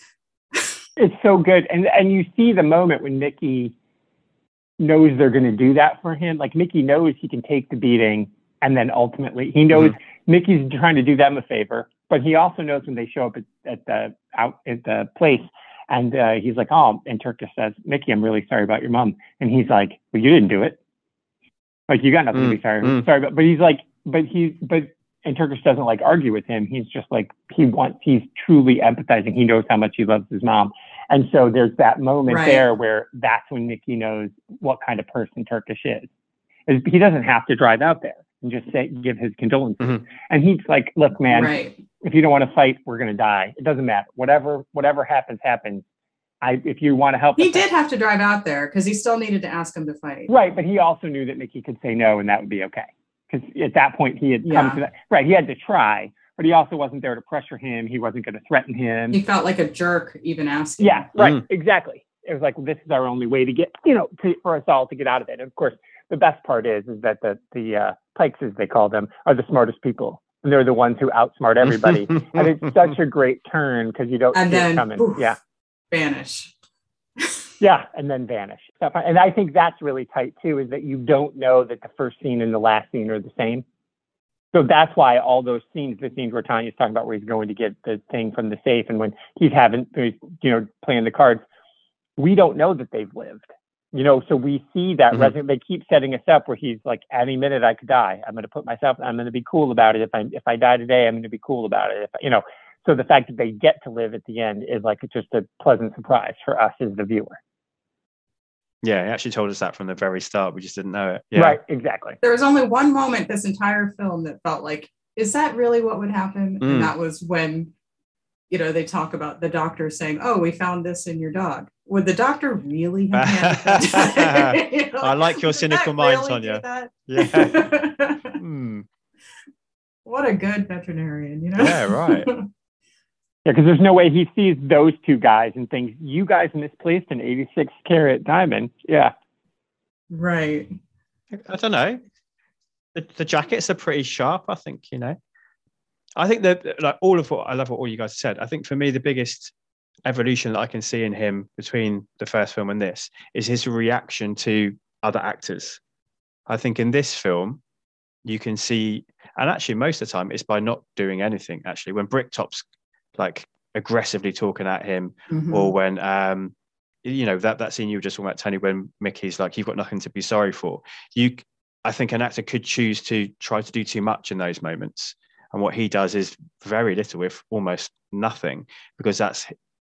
It's so good. And and you see the moment when Mickey knows they're going to do that for him. Like, Mickey knows he can take the beating, and then ultimately he knows mm-hmm. Mickey's trying to do them a favor, but he also knows when they show up at, at the out at the place, and uh, he's like, oh, and Turkish says, Mickey, I'm really sorry about your mom. And he's like, well, you didn't do it. Like, you got nothing mm-hmm. to be sorry, mm-hmm. sorry about. But he's like, but he, but, and Turkish doesn't like argue with him. He's just like, he wants, he's truly empathizing. He knows how much he loves his mom. And so there's that moment right. there where that's when Mickey knows what kind of person Turkish is. He doesn't have to drive out there and just say, give his condolences. Mm-hmm. And he's like, look, man, right. if you don't want to fight, we're going to die. It doesn't matter. Whatever, whatever happens, happens. I, if you want to help. He did have to drive out there because he still needed to ask him to fight. Right. But he also knew that Mickey could say no, and that would be okay. Because at that point he had yeah. come to that, right. He had to try, but he also wasn't there to pressure him. He wasn't going to threaten him. He felt like a jerk even asking. Yeah, right. Mm. Exactly. It was like, well, this is our only way to get, you know, to, for us all to get out of it. And of course, the best part is, is that the, the uh, Pikes, as they call them, are the smartest people. And they're the ones who outsmart everybody. And it's such a great turn because you don't and see then, it coming. Oof, yeah. Vanish. Yeah, and then vanish. And I think that's really tight too, is that you don't know that the first scene and the last scene are the same. So that's why all those scenes, the scenes where Tanya's talking about where he's going to get the thing from the safe, and when he's having, you know, playing the cards, we don't know that they've lived. You know, so we see that mm-hmm. resume. They keep setting us up where he's like, any minute I could die. I'm going to put myself. I'm going to be cool about it. If I if I die today, I'm going to be cool about it. If I, you know, so the fact that they get to live at the end is like just a pleasant surprise for us as the viewer. Yeah, he actually told us that from the very start. We just didn't know it. Yeah. Right, exactly. There was only one moment this entire film that felt like, is that really what would happen? Mm. And that was when, you know, they talk about the doctor saying, oh, we found this in your dog. Would the doctor really have had you know, I like your cynical mind, really Tanya. Yeah. mm. What a good veterinarian, you know? Yeah, right. Yeah, because there's no way he sees those two guys and thinks, you guys misplaced an eighty-six carat diamond. Yeah. Right. I don't know. The, the jackets are pretty sharp, I think, you know. I think that, like, all of what I love what all you guys said. I think for me, the biggest evolution that I can see in him between the first film and this is his reaction to other actors. I think in this film, you can see, and actually most of the time, it's by not doing anything, actually. When Bricktop's like aggressively talking at him, mm-hmm. or when um you know that that scene you were just talking about, Tony, when Mickey's like, you've got nothing to be sorry for. You, I think an actor could choose to try to do too much in those moments, and what he does is very little, if almost nothing, because that's,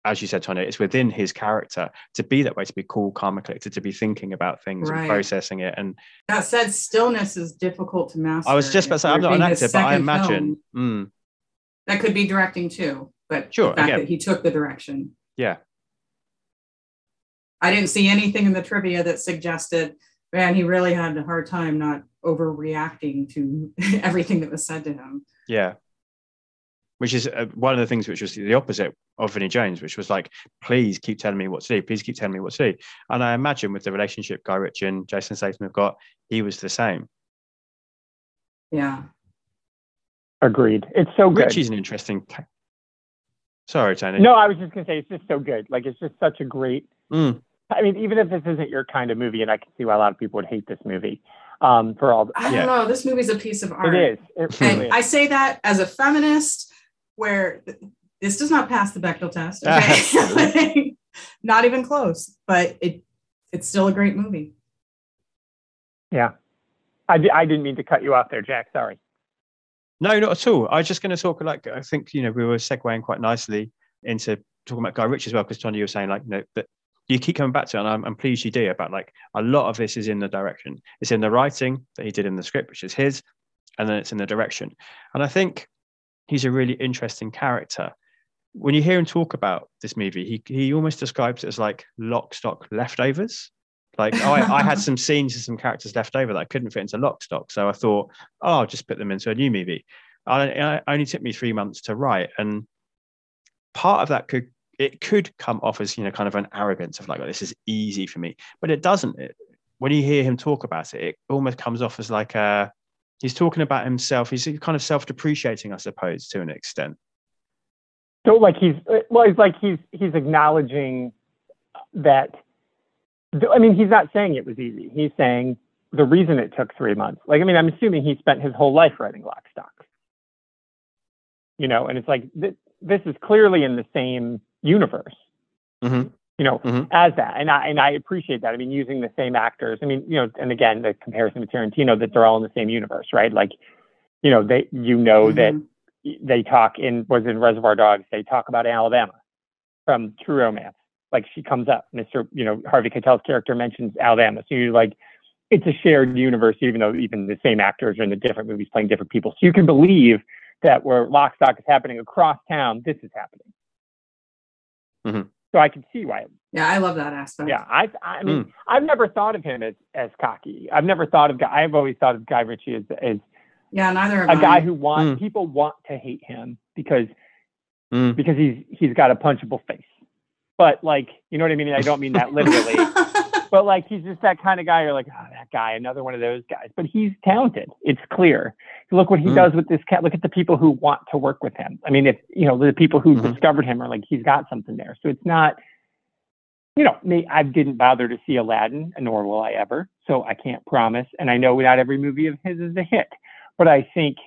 as you said, Tony, it's within his character to be that way, to be cool, calm and collected, to be thinking about things right. and processing it. And that said, stillness is difficult to master. I was just about to say, I'm not an actor, but I imagine mm, that could be directing too, but sure, the fact again. that he took the direction. Yeah. I didn't see anything in the trivia that suggested, man, he really had a hard time not overreacting to everything that was said to him. Yeah. Which is uh, one of the things which was the opposite of Vinnie Jones, which was like, please keep telling me what to do. Please keep telling me what to do. And I imagine with the relationship Guy Ritchie and Jason Statham have got, he was the same. Yeah. Agreed. It's so good. Ritchie's an interesting. Sorry, Tony. No, I was just gonna say it's just so good. Like, it's just such a great. Mm. I mean, even if this isn't your kind of movie, and I can see why a lot of people would hate this movie. Um, for all. The, I yeah. don't know. This movie's a piece of art. It is. It really and is. I say that as a feminist, where th- this does not pass the Bechdel test. Okay? Not even close. But it, it's still a great movie. Yeah, I d- I didn't mean to cut you off there, Jack. Sorry. No, not at all. I was just going to talk, like, I think, you know, we were segueing quite nicely into talking about Guy Ritchie as well, because Tony, you were saying, like, you know, that you keep coming back to it, and I'm, I'm pleased you do, about, like, a lot of this is in the direction. It's in the writing that he did in the script, which is his, and then it's in the direction. And I think he's a really interesting character. When you hear him talk about this movie, he he almost describes it as, like, Lock Stock leftovers. Like, oh, I, I had some scenes and some characters left over that I couldn't fit into Lock Stock. So I thought, oh, I'll just put them into a new movie. And it only took me three months to write. And part of that could, it could come off as, you know, kind of an arrogance of like, oh, this is easy for me. But it doesn't. It, when you hear him talk about it, it almost comes off as like, a, he's talking about himself. He's kind of self-depreciating, I suppose, to an extent. So like he's well, it's like he's he's acknowledging that. I mean, he's not saying it was easy. He's saying the reason it took three months. Like, I mean, I'm assuming he spent his whole life writing Lock Stock. You know, and it's like th- this is clearly in the same universe. Mm-hmm. You know, mm-hmm. as that, and I and I appreciate that. I mean, using the same actors. I mean, you know, and again, the comparison with Tarantino, that they're all in the same universe, right? Like, you know, they, you know, mm-hmm. that they talk in was in Reservoir Dogs. They talk about Alabama from True Romance. Like, she comes up, Mister You know, Harvey Keitel's character mentions Alabama. So you're like, it's a shared universe, even though even the same actors are in the different movies playing different people. So you can believe that where Lock Stock is happening across town, this is happening. Mm-hmm. So I can see why. Yeah, I love that aspect. Yeah, I, I mean, mm. I've never thought of him as, as cocky. I've never thought of. I've always thought of Guy Ritchie as, as yeah, neither a guy who wants mm. people want to hate him because mm. because he's he's got a punchable face. But like, you know what I mean? I don't mean that literally. But like, he's just that kind of guy. You're like, oh, that guy, another one of those guys. But he's talented. It's clear. Look what he mm. does with this cat. Look at the people who want to work with him. I mean, if you know, the people who mm-hmm. discovered him are like, he's got something there. So it's not, you know, me, I didn't bother to see Aladdin, nor will I ever. So I can't promise. And I know not every movie of his is a hit, but I think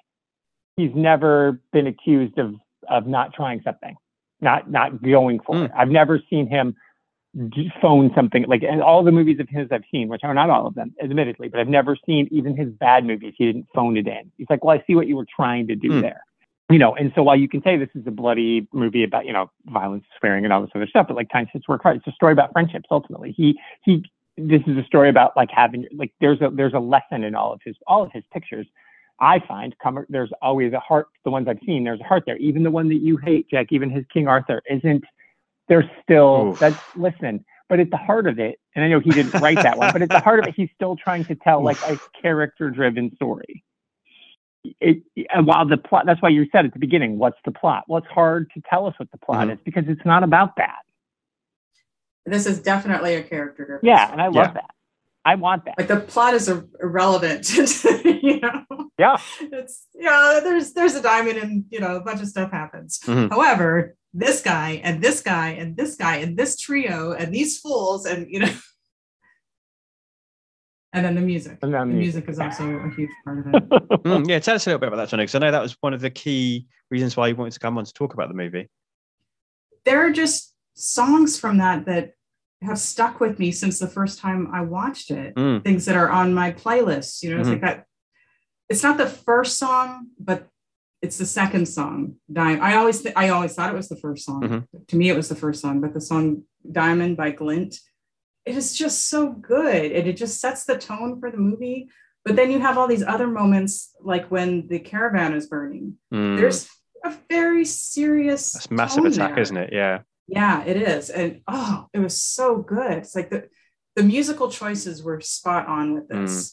he's never been accused of, of not trying something, not, not going for mm. it. I've never seen him phone something. Like, and all the movies of his I've seen, which are not all of them, admittedly, but I've never seen even his bad movies, he didn't phone it in. He's like, well, I see what you were trying to do mm. there, you know. And so while you can say this is a bloody movie about, you know, violence, swearing, and all this other stuff, but like, time since work hard. It's a story about friendships. Ultimately, he he. This is a story about like having like there's a there's a lesson in all of his all of his pictures. I find come there's always a heart. The ones I've seen, there's a heart there. Even the one that you hate, Jack. Even his King Arthur isn't. There's still Oof. that's listen, but at the heart of it, and I know he didn't write that one, but at the heart of it, he's still trying to tell like a character-driven story. It, and while the plot, that's why you said at the beginning, what's the plot? Well, it's hard to tell us what the plot mm-hmm. is because it's not about that. This is definitely a character-driven. Yeah, story. And I love yeah. that. I want that. Like, the plot is ir- irrelevant. You know. Yeah. It's you know, there's there's a diamond, and you know, a bunch of stuff happens. Mm-hmm. However, this guy and this guy and this guy and this trio and these fools and, you know, and then the music. And then the music, music is also a huge part of it. mm, yeah, tell us a little bit about that, Johnny, because I know that was one of the key reasons why you wanted to come on to talk about the movie. There are just songs from that that have stuck with me since the first time I watched it. Mm. Things that are on my playlist, you know, mm-hmm. it's like that. It's not the first song, but it's the second song, Diamond. I always, th- I always thought it was the first song. Mm-hmm. To me, it was the first song, but the song Diamond by Glint, it is just so good. And it just sets the tone for the movie. But then you have all these other moments, like when the caravan is burning, mm. there's a very serious That's massive tone attack, there. Isn't it? Yeah. Yeah, it is. And, oh, it was so good. It's like the, the musical choices were spot on with this. Mm.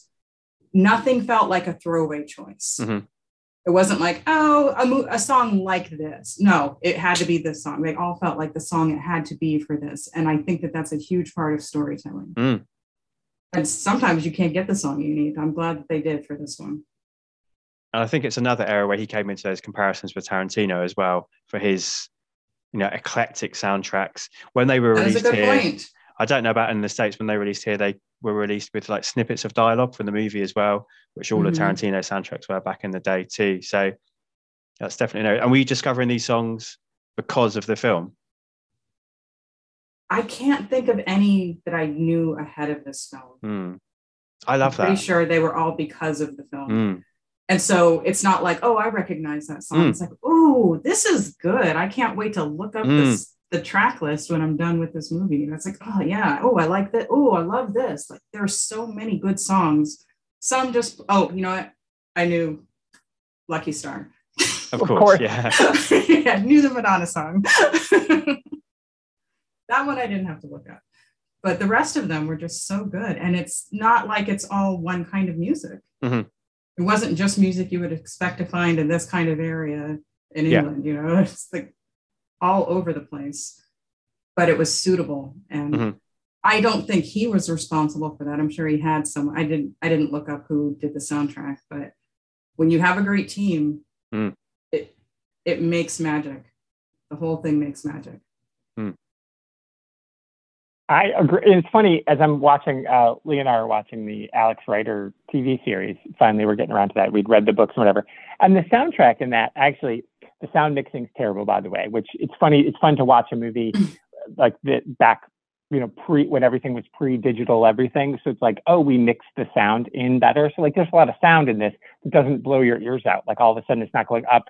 Nothing felt like a throwaway choice. Mm-hmm. It wasn't like, oh, a, mo- a song like this. No, it had to be this song. They all felt like the song it had to be for this. And I think that that's a huge part of storytelling. Mm. And sometimes you can't get the song you need. I'm glad that they did for this one. And I think it's another era where he came into those comparisons with Tarantino as well for his, you know, eclectic soundtracks. When they were that released is a good here, point. I don't know about in the States, when they released here, they were released with like snippets of dialogue from the movie as well, which all mm-hmm. the Tarantino soundtracks were back in the day too. So that's definitely no. And were you discovering these songs because of the film? I can't think of any that I knew ahead of this film. Mm. I love I'm that. I'm pretty sure they were all because of the film. Mm. And so it's not like, oh, I recognize that song. Mm. It's like, oh, this is good. I can't wait to look up mm. this the track list when I'm done with this movie. And it's like, oh yeah. Oh, I like that. Oh, I love this. Like, there are so many good songs. Some just, oh, you know what? I knew Lucky Star. Of course. Yeah. Yeah. Knew the Madonna song. That one I didn't have to look up, but the rest of them were just so good. And it's not like it's all one kind of music. Mm-hmm. It wasn't just music you would expect to find in this kind of area in England, yeah. You know, it's like, all over the place, but it was suitable. And mm-hmm. I don't think he was responsible for that. I'm sure he had some, I didn't, I didn't look up who did the soundtrack, but when you have a great team, mm. it, it makes magic. the whole thing makes magic. Hmm. I agree. It's funny, as I'm watching, uh, Lee and I are watching the Alex Rider T V series. Finally, we're getting around to that. We'd read the books and whatever. And the soundtrack in that, actually, the sound mixing's terrible, by the way, which it's funny. It's fun to watch a movie like the back, you know, pre when everything was pre-digital everything. So it's like, oh, we mixed the sound in better. So like there's a lot of sound in this that doesn't blow your ears out. Like all of a sudden it's not going up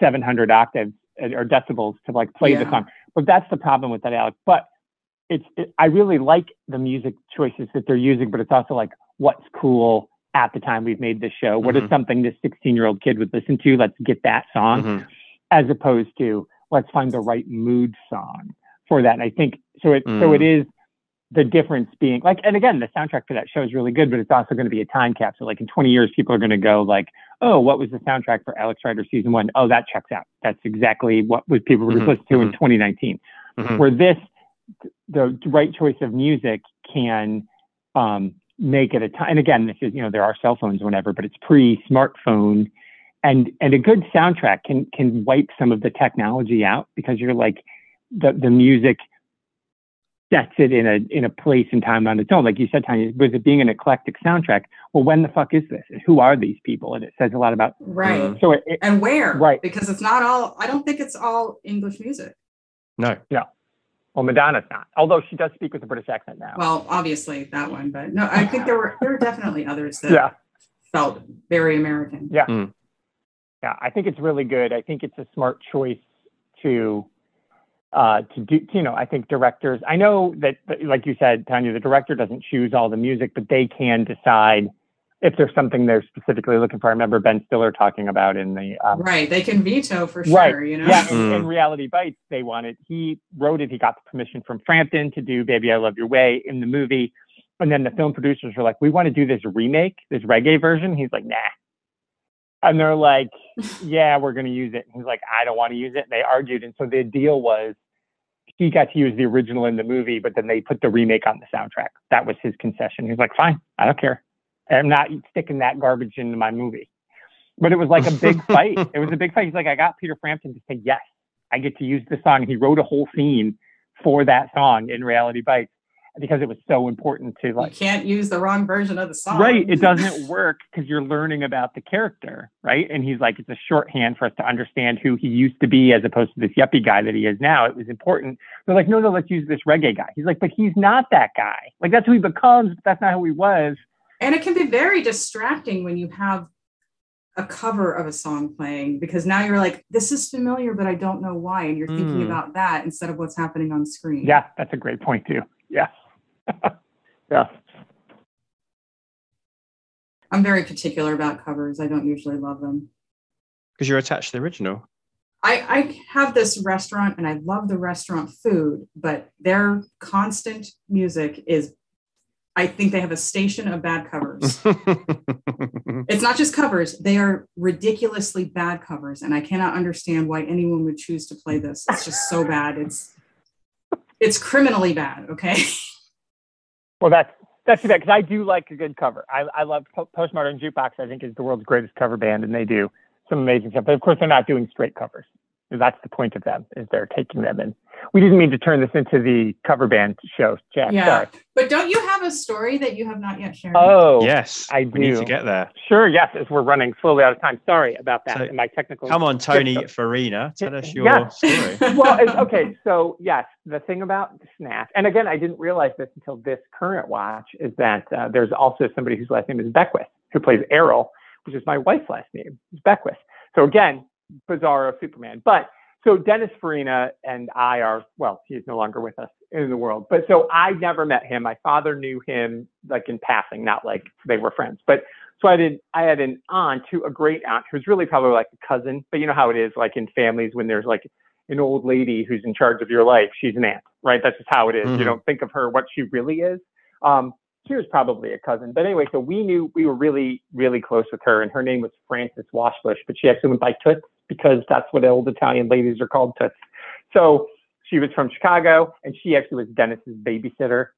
seven hundred octaves or decibels to like play yeah. the song. But that's the problem with that, Alex. But It's. It, I really like the music choices that they're using, but it's also like what's cool at the time we've made this show. What mm-hmm. is something this sixteen-year-old kid would listen to? Let's get that song, mm-hmm. as opposed to let's find the right mood song for that. And I think so. It mm. so it is the difference being like, and again, the soundtrack for that show is really good, but it's also going to be a time capsule. Like in twenty years, people are going to go like, oh, what was the soundtrack for Alex Rider season one? Oh, that checks out. That's exactly what was people were mm-hmm. listening to mm-hmm. in twenty nineteen. Mm-hmm. Where this. The right choice of music can um, make it a time. And again, this is, you know, there are cell phones, whenever, but it's pre-smartphone, and and a good soundtrack can can wipe some of the technology out, because you're like the the music sets it in a in a place and time on its own. Like you said, Tanya, with it being an eclectic soundtrack, well, when the fuck is this? And who are these people? And it says a lot about right. Um, so it, it, and where right because it's not all. I don't think it's all English music. No. Yeah. Well, Madonna's not, although she does speak with a British accent now. Well, obviously that one, but no, I think there were there were definitely others that yeah. felt very American. Yeah, mm. yeah, I think it's really good. I think it's a smart choice to uh, to do. To, you know, I think directors. I know that, like you said, Tanya, the director doesn't choose all the music, but they can decide if there's something they're specifically looking for. I remember Ben Stiller talking about in the um, right. They can veto for sure, right. you know. Yeah, in, in Reality Bites, they wanted. He wrote it. He got the permission from Frampton to do "Baby, I Love Your Way" in the movie, and then the film producers were like, "We want to do this remake, this reggae version." He's like, "Nah," and they're like, "Yeah, we're going to use it." And he's like, "I don't want to use it." And they argued, and so the deal was he got to use the original in the movie, but then they put the remake on the soundtrack. That was his concession. He's like, "Fine, I don't care. I'm not sticking that garbage into my movie." But it was like a big fight. It was a big fight. He's like, I got Peter Frampton to say, yes, I get to use the song. And he wrote a whole scene for that song in Reality Bites because it was so important to like. You can't use the wrong version of the song. Right. It doesn't work because you're learning about the character, right? And he's like, it's a shorthand for us to understand who he used to be as opposed to this yuppie guy that he is now. It was important. They're like, no, no, let's use this reggae guy. He's like, but he's not that guy. Like, that's who he becomes, but that's not who he was. And it can be very distracting when you have a cover of a song playing, because now you're like, this is familiar, but I don't know why. And you're mm. thinking about that instead of what's happening on screen. Yeah, that's a great point, too. Yeah. yeah. I'm very particular about covers. I don't usually love them. Because you're attached to the original. I, I have this restaurant and I love the restaurant food, but their constant music is I think they have a station of bad covers. It's not just covers. They are ridiculously bad covers. And I cannot understand why anyone would choose to play this. It's just so bad. It's it's criminally bad, okay? Well, that's, that's too bad, because I do like a good cover. I, I love Postmodern Jukebox, I think, is the world's greatest cover band, and they do some amazing stuff. But, of course, they're not doing straight covers. That's the point of them, is they're taking them in. We didn't mean to turn this into the cover band show, Jack. Yeah, sorry. But don't you have a story that you have not yet shared? Oh, yes, I do. We need to get there. Sure, yes, as we're running slowly out of time. Sorry about that. So, my technical. Come on, Tony Farina, tell us your yeah. story. Well, it's, okay, so yes, the thing about Snatch, and again, I didn't realize this until this current watch, is that uh, there's also somebody whose last name is Beckwith, who plays Errol, which is my wife's last name, is Beckwith. So again, bizarro Superman. But so Dennis Farina and I are, well, he's no longer with us in the world, but so I never met him. My father knew him like in passing, not like they were friends. But so I did, I had an aunt who, a great aunt, who's really probably like a cousin, but you know how it is like in families when there's like an old lady who's in charge of your life, she's an aunt, right? That's just how it is. Mm-hmm. You don't think of her, what she really is. Um, she was probably a cousin, but anyway, so we knew we were really, really close with her, and her name was Frances Washbush, but she actually went by Toots, because that's what old Italian ladies are called, Toots. So she was from Chicago, and she actually was Dennis's babysitter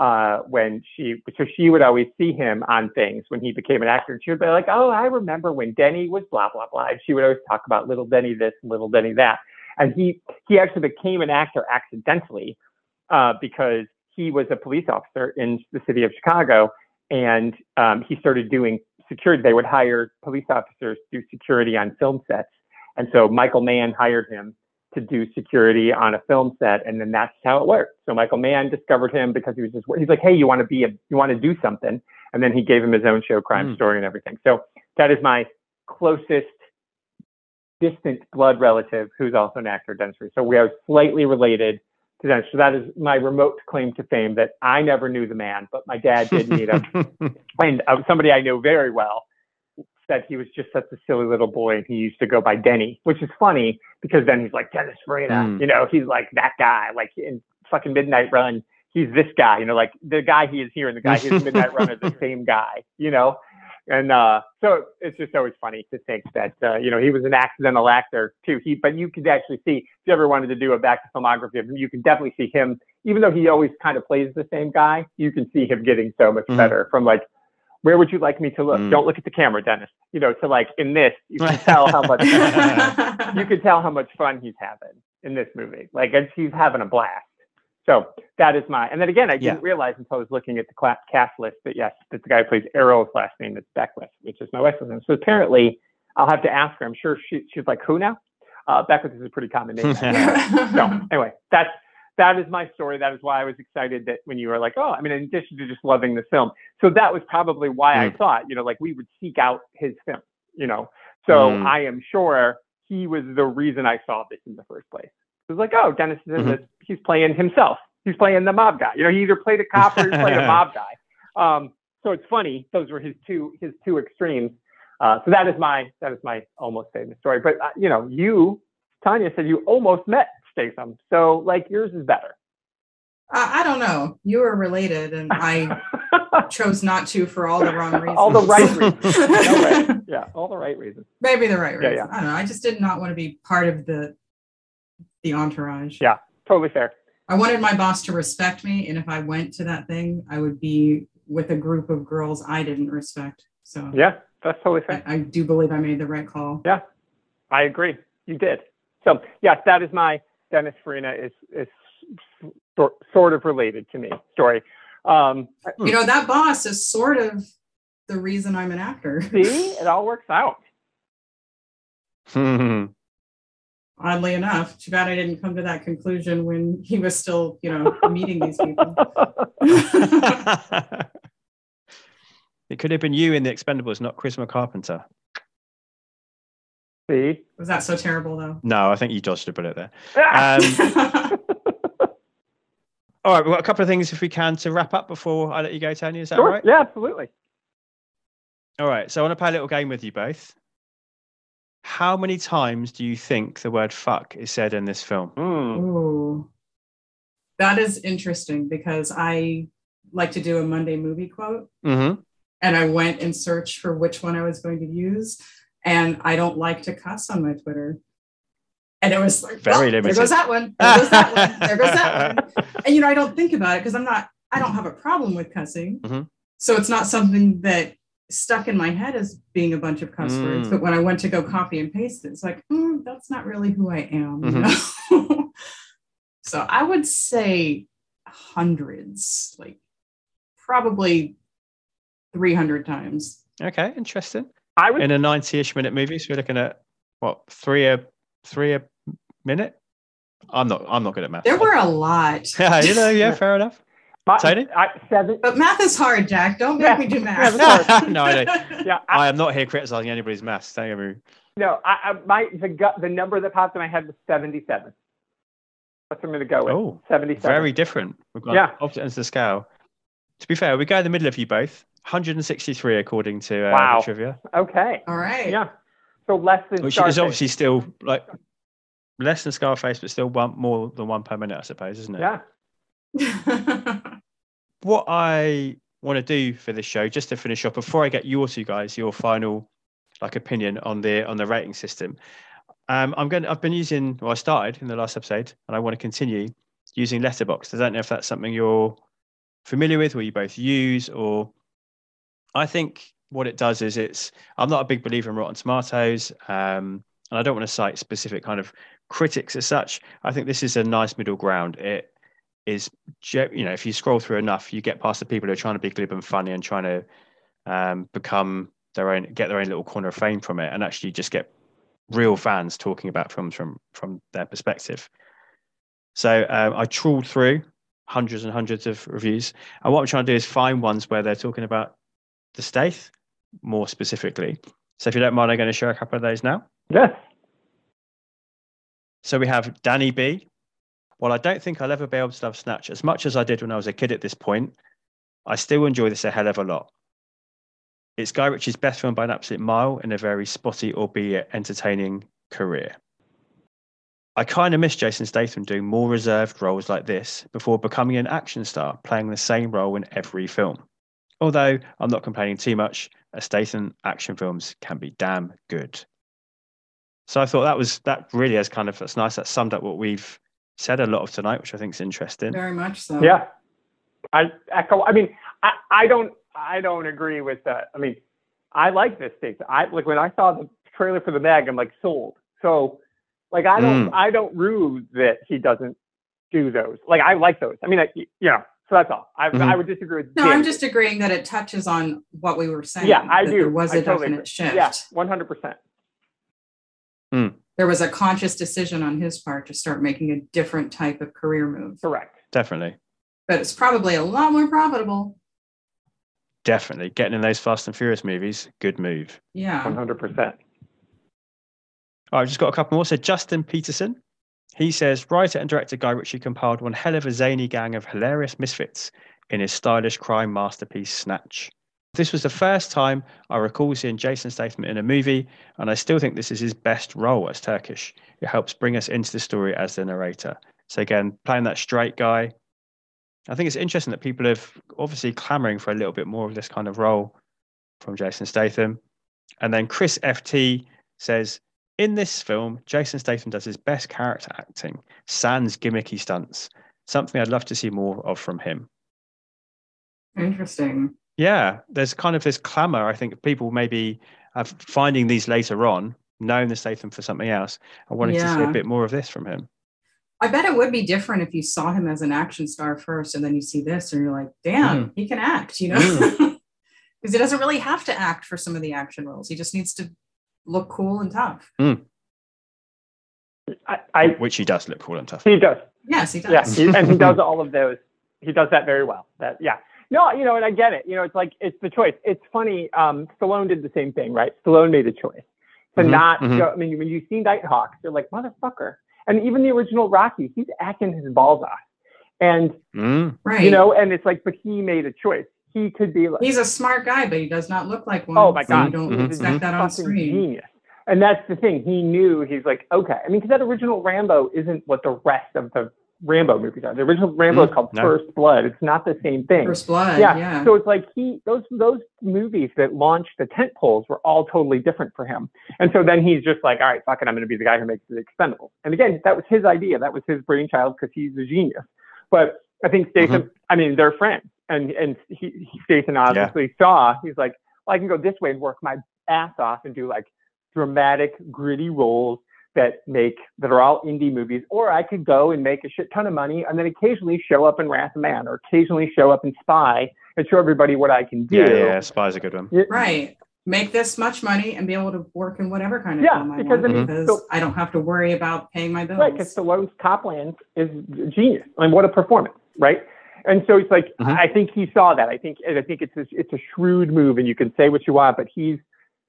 uh, when she, so she would always see him on things when he became an actor. And she would be like, oh, I remember when Denny was blah, blah, blah. And she would always talk about little Denny this, little Denny that. And he he actually became an actor accidentally uh, because he was a police officer in the city of Chicago, and um, he started doing security. They would hire police officers to do security on film sets. And so Michael Mann hired him to do security on a film set, and then that's how it worked. So Michael Mann discovered him because he was just, he's like, hey, you want to be a, you want to do something. And then he gave him his own show, Crime mm. Story, and everything. So that is my closest distant blood relative, who's also an actor, Dennis Farina. So we are slightly related to Dennis. So that is my remote claim to fame, that I never knew the man, but my dad did meet him. And uh, somebody I know very well said he was just such a silly little boy, and he used to go by Denny, which is funny because then he's like Dennis Farina, mm. you know, he's like that guy, like in fucking Midnight Run, he's this guy, you know, like the guy he is here and the guy he is in Midnight Run is the same guy, you know. And uh, so it's just always funny to think that, uh, you know, he was an accidental actor too. He, but you could actually see, if you ever wanted to do a back to filmography of him, you can definitely see him, even though he always kind of plays the same guy, you can see him getting so much mm. better from like, where would you like me to look? Mm. Don't look at the camera, Dennis. You know, to like in this, you can tell how much, you can tell how much fun he's having in this movie. Like he's having a blast. So that is my, and then again, I yeah. didn't realize until I was looking at the cast list that yes, that the guy who plays Errol's last name is Beckwith, which is my wife's name. So apparently, I'll have to ask her. I'm sure she, she's like, who now? Uh, Beckwith is a pretty common name. So anyway, that's that is my story. That is why I was excited that when you were like, oh, I mean, in addition to just loving the film, so that was probably why mm. I thought, you know, like we would seek out his film, you know. So mm. I am sure he was the reason I saw this in the first place. It was like, oh, Dennis is in this. He's playing himself. He's playing the mob guy. You know, he either played a cop or he played a mob guy. Um, so it's funny. Those were his two his two extremes. Uh, so that is my that is my almost famous story. But uh, you know, you Tanya said you almost met Statham. So like yours is better. I, I don't know. You were related, and I chose not to for all the wrong reasons. All the right reasons. No way. Yeah, all the right reasons. Maybe the right reasons. Yeah, yeah. I don't know. I just did not want to be part of the. The entourage. Yeah, totally fair. I wanted my boss to respect me, and if I went to that thing, I would be with a group of girls I didn't respect. So yeah, that's totally fair. I, I do believe I made the right call. Yeah, I agree. You did. So yes, that is my Dennis Farina is is sort sort of related to me story. Um, you know, that boss is sort of the reason I'm an actor. See, it all works out. Hmm. Oddly enough, too bad I didn't come to that conclusion when he was still, you know, meeting these people. It could have been you in The Expendables, not Chris McCarpenter. See? Was that so terrible, though? No, I think you dodged a bullet there. Um, all right, we've got a couple of things, if we can, to wrap up before I let you go, Tanya. Is that sure. right? Yeah, absolutely. All right, so I want to play a little game with you both. How many times do you think the word fuck is said in this film? Mm. Ooh. That is interesting because I like to do a Monday movie quote. Mm-hmm. And I went and searched for which one I was going to use. And I don't like to cuss on my Twitter. And it was like, very well, limited. There goes that one. There goes that one. There goes that one. And, you know, I don't think about it because I'm not, I don't have a problem with cussing. Mm-hmm. So it's not something that stuck in my head as being a bunch of cuss mm. words, but when I went to go copy and paste it, it's like, mm, that's not really who I am. Mm-hmm. You know? So I would say hundreds, like probably three hundred times. Okay, interesting. I would... In a ninety-ish minute movie, so we're looking at what, three a three a minute? I'm not. I'm not good at math. There were a lot. Yeah, you know. Yeah, fair enough. I, I, seven. But math is hard, Jack. Don't yeah. make me do math. No, I don't. Yeah, I, I am not here criticizing anybody's math. No, I, I, my the gut, the number that popped in my head was seventy-seven. That's what I'm going to go with. Oh, seventy-seven. Very different. We've got yeah. opposite ends of the scale. To be fair, we go in the middle of you both. one hundred sixty-three, according to uh, wow. the trivia. Okay. All right. Yeah. So less than. Which Scarface. Is obviously still like less than Scarface, but still one more than one per minute, I suppose, isn't it? Yeah. What I want to do for this show, just to finish up, before I get your two guys your final like opinion on the on the rating system, um I'm going to, I've been using, well, I started in the last episode, and I want to continue using Letterboxd. I don't know if that's something you're familiar with or you both use, or I think what it does is it's, I'm not a big believer in Rotten Tomatoes. um and I don't want to cite specific kind of critics as such. I think this is a nice middle ground. It is, you know, if you scroll through enough, you get past the people who are trying to be glib and funny and trying to um, become their own, get their own little corner of fame from it, and actually just get real fans talking about films from from their perspective. So um, I trawled through hundreds and hundreds of reviews, and what I'm trying to do is find ones where they're talking about the Stath more specifically. So if you don't mind, I'm going to share a couple of those now. Yes. So we have Danny B. Well, I don't think I'll ever be able to love Snatch as much as I did when I was a kid at this point. I still enjoy this a hell of a lot. It's Guy Ritchie's best film by an absolute mile in a very spotty, albeit entertaining, career. I kind of miss Jason Statham doing more reserved roles like this before becoming an action star, playing the same role in every film. Although I'm not complaining too much, as Statham action films can be damn good. So I thought that was, that really is kind of, that's nice. That summed up what we've said a lot of tonight, which I think is interesting. Very much so. Yeah. I echo, I mean, I, I don't, I don't agree with that. I mean, I like this thing. I like when I saw the trailer for the mag, I'm like sold. So like, I don't, mm. I don't rue that he doesn't do those. Like, I like those. I mean, I, you know, so that's all. I, mm-hmm. I would disagree with. No, James. I'm just agreeing that it touches on what we were saying. Yeah, I do. There was I a totally definite agree. shift. Yeah, one hundred percent. Mm. There was a conscious decision on his part to start making a different type of career move. Correct. Definitely. But it's probably a lot more profitable. Definitely. Getting in those Fast and Furious movies, good move. Yeah. one hundred percent. All right, I've just got a couple more. So Justin Peterson. He says, writer and director Guy Ritchie compiled one hell of a zany gang of hilarious misfits in his stylish crime masterpiece, Snatch. This was the first time I recall seeing Jason Statham in a movie, and I still think this is his best role as Turkish. It helps bring us into the story as the narrator. So again, playing that straight guy. I think it's interesting that people have obviously clamoring for a little bit more of this kind of role from Jason Statham. And then Chris F T says, in this film, Jason Statham does his best character acting, sans gimmicky stunts, something I'd love to see more of from him. Interesting. Yeah, there's kind of this clamour, I think, people maybe have finding these later on, knowing the Statham for something else, and wanting yeah. to see a bit more of this from him. I bet it would be different if you saw him as an action star first, and then you see this, and you're like, damn, mm. he can act, you know? Because mm. he doesn't really have to act for some of the action roles. He just needs to look cool and tough. Mm. I, I, Which he does look cool and tough. He does. Yes, he does. Yes, yeah, and he does all of those. He does that very well. That yeah. No, you know, and I get it. You know, it's like it's the choice. It's funny. Um, Stallone did the same thing, right? Stallone made a choice to mm-hmm, not. Mm-hmm. Go, I mean, when you see Nighthawks, you're like motherfucker. And even the original Rocky, he's acting his balls off, and mm. right. you know, and it's like, but he made a choice. He could be like, he's a smart guy, but he does not look like one. Oh my God. So you don't mm-hmm. expect mm-hmm. that on screen. Genius. And that's the thing. He knew, he's like, okay. I mean, because that original Rambo isn't what the rest of the Rambo movies are. The original Rambo mm-hmm. is called no. First Blood. It's not the same thing. First Blood, yeah. yeah. So it's like he, those those movies that launched the tent poles were all totally different for him. And so then he's just like, all right, fuck it, I'm going to be the guy who makes the Expendables. And again, that was his idea. That was his brainchild because he's a genius. But I think Statham, mm-hmm. I mean, they're friends. And and he, Statham obviously yeah. saw, he's like, well, I can go this way and work my ass off and do like dramatic, gritty roles that make, that are all indie movies. Or I could go and make a shit ton of money and then occasionally show up in Wrath of Man or occasionally show up in Spy and show everybody what I can do. Yeah, yeah, yeah. Spy's a good one. It, right. Make this much money and be able to work in whatever kind of yeah, film I because, want, I mean, because so, I don't have to worry about paying my bills. Right, because Stallone's Copland is genius. I mean, what a performance, right? And so it's like, mm-hmm. I think he saw that. I think I think it's a, it's a shrewd move, and you can say what you want, but he's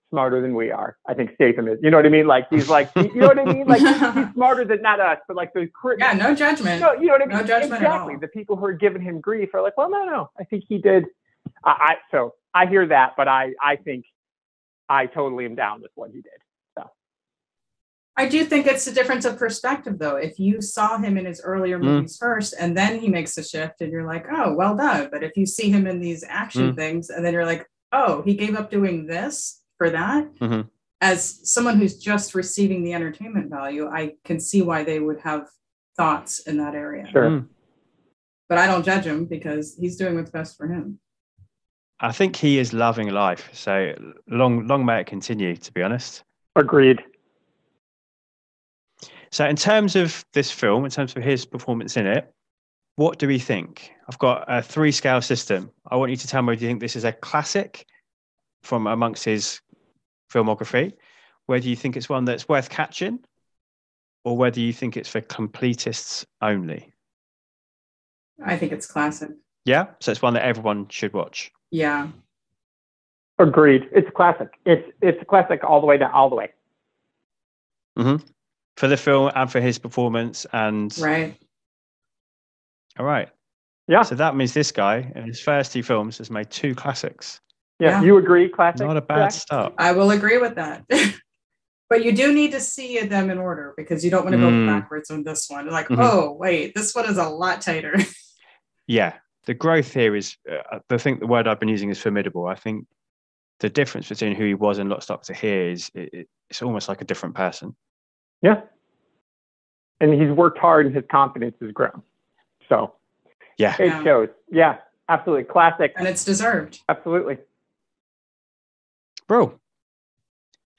smarter than we are. I think Statham is. You know what I mean? Like, he's like, you know what I mean? Like, he's smarter than not us, but like the critics. Yeah, no judgment. No, you know what I mean? No judgment exactly. At all. The people who are giving him grief are like, well, no, no. I think he did. I, I So I hear that, but I, I think I totally am down with what he did. So I do think it's a difference of perspective, though. If you saw him in his earlier mm. movies first, and then he makes a shift, and you're like, oh, well done. But if you see him in these action mm. things, and then you're like, oh, he gave up doing this for that, mm-hmm. as someone who's just receiving the entertainment value, I can see why they would have thoughts in that area. Sure. But I don't judge him because he's doing what's best for him. I think he is loving life. So long, long may it continue, to be honest. Agreed. So in terms of this film, in terms of his performance in it, what do we think? I've got a three scale system. I want you to tell me, do you think this is a classic from amongst his filmography? Whether you think it's one that's worth catching, or whether you think it's for completists only? I think it's classic. Yeah? So it's one that everyone should watch. Yeah. Agreed. It's classic. It's it's classic all the way down, all the way. Mm-hmm. For the film and for his performance and... Right. All right. Yeah. So that means this guy, in his first two films, has made two classics. Yeah. yeah. You agree, classic? Not a bad Jack? start. I will agree with that. But you do need to see them in order, because you don't want to go mm. backwards on this one. Like, mm-hmm. oh, wait, this one is a lot tighter. Yeah. The growth here is, uh, I think the word I've been using is formidable. I think the difference between who he was in Lock Stock to here is it, it, it's almost like a different person. Yeah. And he's worked hard and his confidence has grown. So yeah, it yeah. shows. Yeah, absolutely. Classic. And it's deserved. Absolutely. Bro.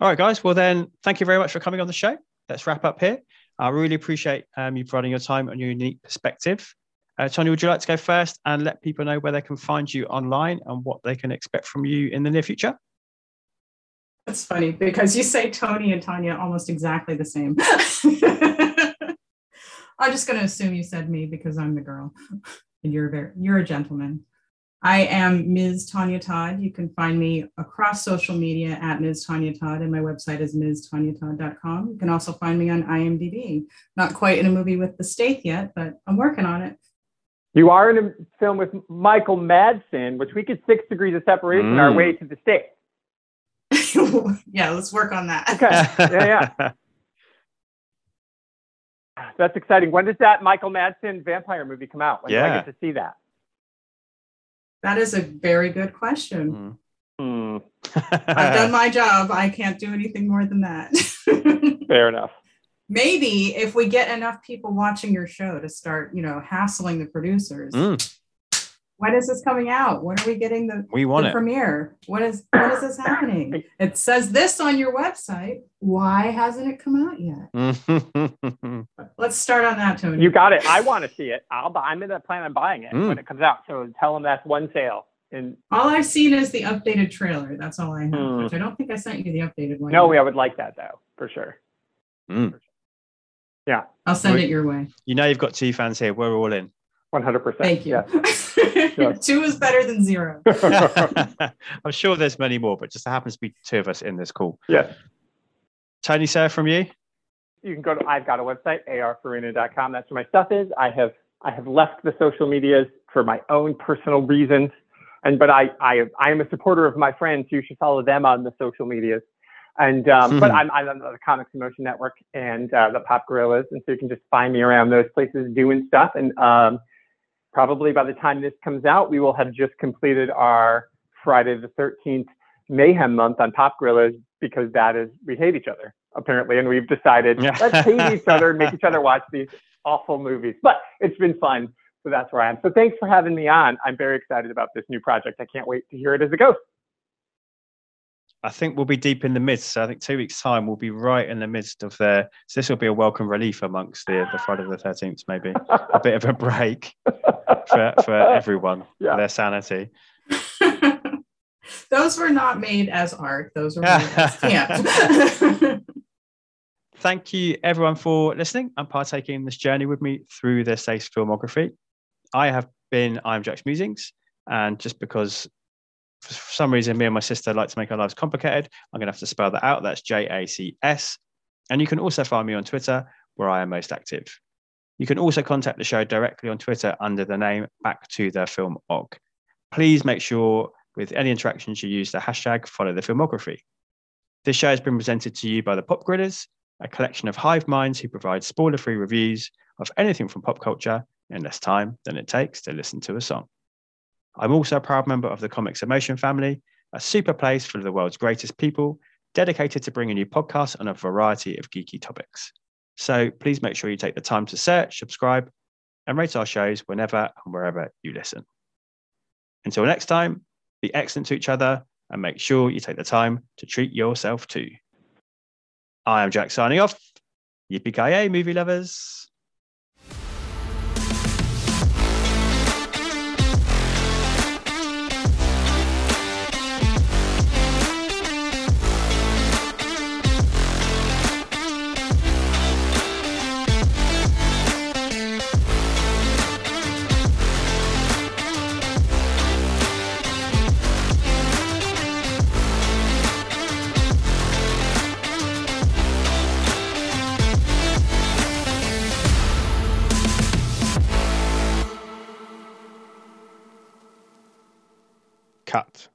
All right, guys. Well, then, thank you very much for coming on the show. Let's wrap up here. I really appreciate um, you providing your time and your unique perspective. Uh, Tony, would you like to go first and let people know where they can find you online and what they can expect from you in the near future? That's funny, because you say Tony and Tanya almost exactly the same. I'm just going to assume you said me because I'm the girl and you're very, you're a gentleman. I am Miz Tanya Todd. You can find me across social media at Miz Tanya Todd, and my website is miz tanya todd dot com. You can also find me on I M D B. Not quite in a movie with the Stath yet, but I'm working on it. You are in a film with Michael Madsen, which we could six degrees of separation mm. our way to the Stath. Yeah, let's work on that. Okay. Yeah, yeah. That's exciting. When does that Michael Madsen vampire movie come out? When yeah. do I get to see that? That is a very good question. Mm. I've done my job. I can't do anything more than that. Fair enough. Maybe if we get enough people watching your show to start, you know, hassling the producers. Mm. When is this coming out? When are we getting the, we want the it. premiere? What is what is this happening? It says this on your website. Why hasn't it come out yet? Let's start on that, Tony. You got it. I want to see it. I'll buy, I'm in the plan on buying it mm. when it comes out. So tell them that's one sale. And all I've seen is the updated trailer. That's all I have. Mm. Which I don't think I sent you the updated one. No, we I would like that though, for sure. Mm. For sure. Yeah, I'll send we, it your way. You know, you've got two fans here. We're all in. one hundred percent. Thank you. Yes. Sure. Two is better than zero. I'm sure there's many more, but just happens to be two of us in this call. Yeah. Tony, sir, from you? You can go to, I've got a website, a r farina dot com. That's where my stuff is. I have I have left the social medias for my own personal reasons. And but I I, I am a supporter of my friends. You should follow them on the social medias. And um, mm-hmm. But I'm, I'm on the Comics Emotion Network and uh, the Pop Gorillas. And so you can just find me around those places doing stuff. And um, probably by the time this comes out, we will have just completed our Friday the thirteenth Mayhem Month on Pop Gorillas, because that is, we hate each other, apparently. And we've decided, yeah. let's hate each other and make each other watch these awful movies. But it's been fun. So that's where I am. So thanks for having me on. I'm very excited about this new project. I can't wait to hear it as it goes. I think we'll be deep in the midst. So I think two weeks' time, we'll be right in the midst of their... So this will be a welcome relief amongst the, the Friday the thirteenth, maybe. A bit of a break for, for everyone, yeah. for their sanity. Those were not made as art. Those were made as camp. Thank you, everyone, for listening and partaking in this journey with me through their Stath's filmography. I have been I'm Jack's Musings, and just because... for some reason, me and my sister like to make our lives complicated, I'm going to have to spell that out. That's J A C S. And you can also find me on Twitter, where I am most active. You can also contact the show directly on Twitter under the name Back to the Film Og. Please make sure with any interactions you use the hashtag Follow the Filmography. This show has been presented to you by the Pop Gridders, a collection of hive minds who provide spoiler-free reviews of anything from pop culture in less time than it takes to listen to a song. I'm also a proud member of the Comics Emotion family, a super place full of the world's greatest people, dedicated to bringing you podcasts on a variety of geeky topics. So please make sure you take the time to search, subscribe, and rate our shows whenever and wherever you listen. Until next time, be excellent to each other and make sure you take the time to treat yourself too. I am Jack signing off. Yippee-ki-yay, movie lovers. Cut.